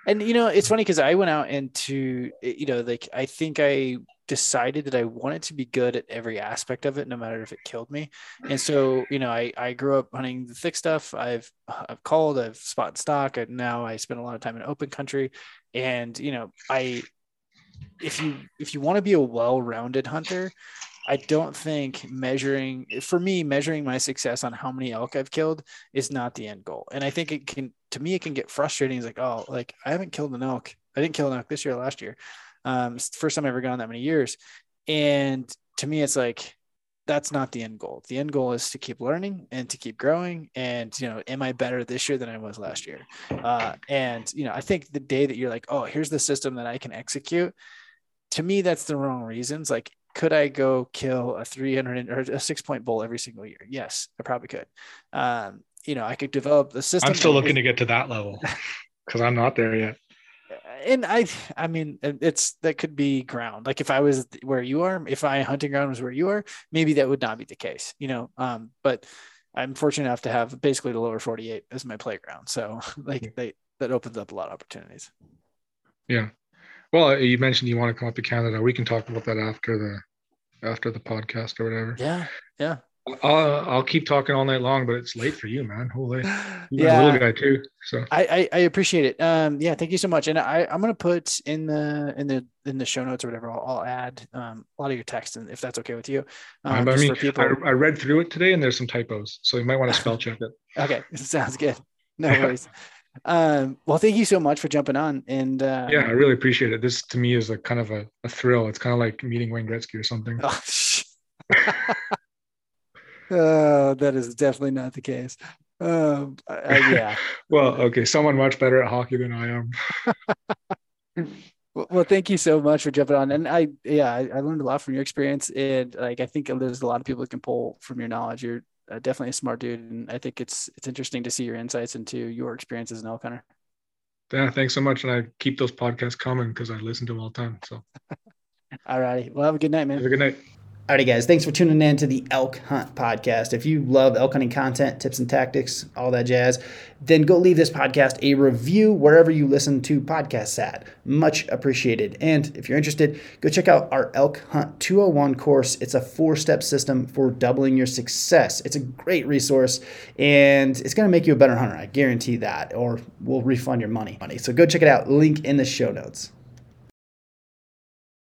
And, you know, it's funny because I went out into, you know, like, I think I decided that I wanted to be good at every aspect of it, no matter if it killed me. And so, you know, I grew up hunting the thick stuff. I've called, I've spot and stock, and now I spend a lot of time in open country. And, you know, if you want to be a well-rounded hunter, I don't think measuring my success on how many elk I've killed is not the end goal. And I think it can get frustrating. It's like, oh, like I haven't killed an elk. I didn't kill an elk this year, last year. It's the first time I've ever gone that many years. And to me, it's like, that's not the end goal. The end goal is to keep learning and to keep growing. And, you know, am I better this year than I was last year? And, you know, I think the day that you're like, oh, here's the system that I can execute, to me, that's the wrong reasons. Like, could I go kill a 300 or a 6-point bull every single year? Yes, I probably could. You know, I could develop the system. I'm still looking to get to that level because I'm not there yet. And I mean, that could be ground. Like if I was where you are, if my hunting ground was where you are, maybe that would not be the case, you know? But I'm fortunate enough to have basically the lower 48 as my playground. So like that opens up a lot of opportunities. Yeah. Well, you mentioned you want to come up to Canada. We can talk about that after the podcast or whatever. Yeah. Yeah. I'll keep talking all night long, but it's late for you, man. Holy, you're a little guy too. So I appreciate it. Yeah, thank you so much. And I'm gonna put in the show notes or whatever, I'll add a lot of your text, and if that's okay with you. I mean, I read through it today, and there's some typos, so you might want to spell check it. Okay, sounds good. No worries. Well, thank you so much for jumping on. And I really appreciate it. This to me is like kind of a thrill. It's kind of like meeting Wayne Gretzky or something. Oh, that is definitely not the case. Yeah. Well, okay. Someone much better at hockey than I am. Well, thank you so much for jumping on. And I learned a lot from your experience. And like, I think there's a lot of people that can pull from your knowledge. You're definitely a smart dude. And I think it's interesting to see your insights into your experiences in elk hunter. Yeah. Thanks so much. And I keep those podcasts coming because I listen to them all the time. So. All righty. Well, have a good night, man. Have a good night. Alrighty guys, thanks for tuning in to the Elk Hunt Podcast. If you love elk hunting content, tips and tactics, all that jazz, then go leave this podcast a review wherever you listen to podcasts at. Much appreciated. And if you're interested, go check out our Elk Hunt 201 course. It's a 4-step system for doubling your success. It's a great resource, and it's going to make you a better hunter. I guarantee that, or we'll refund your money. So go check it out. Link in the show notes.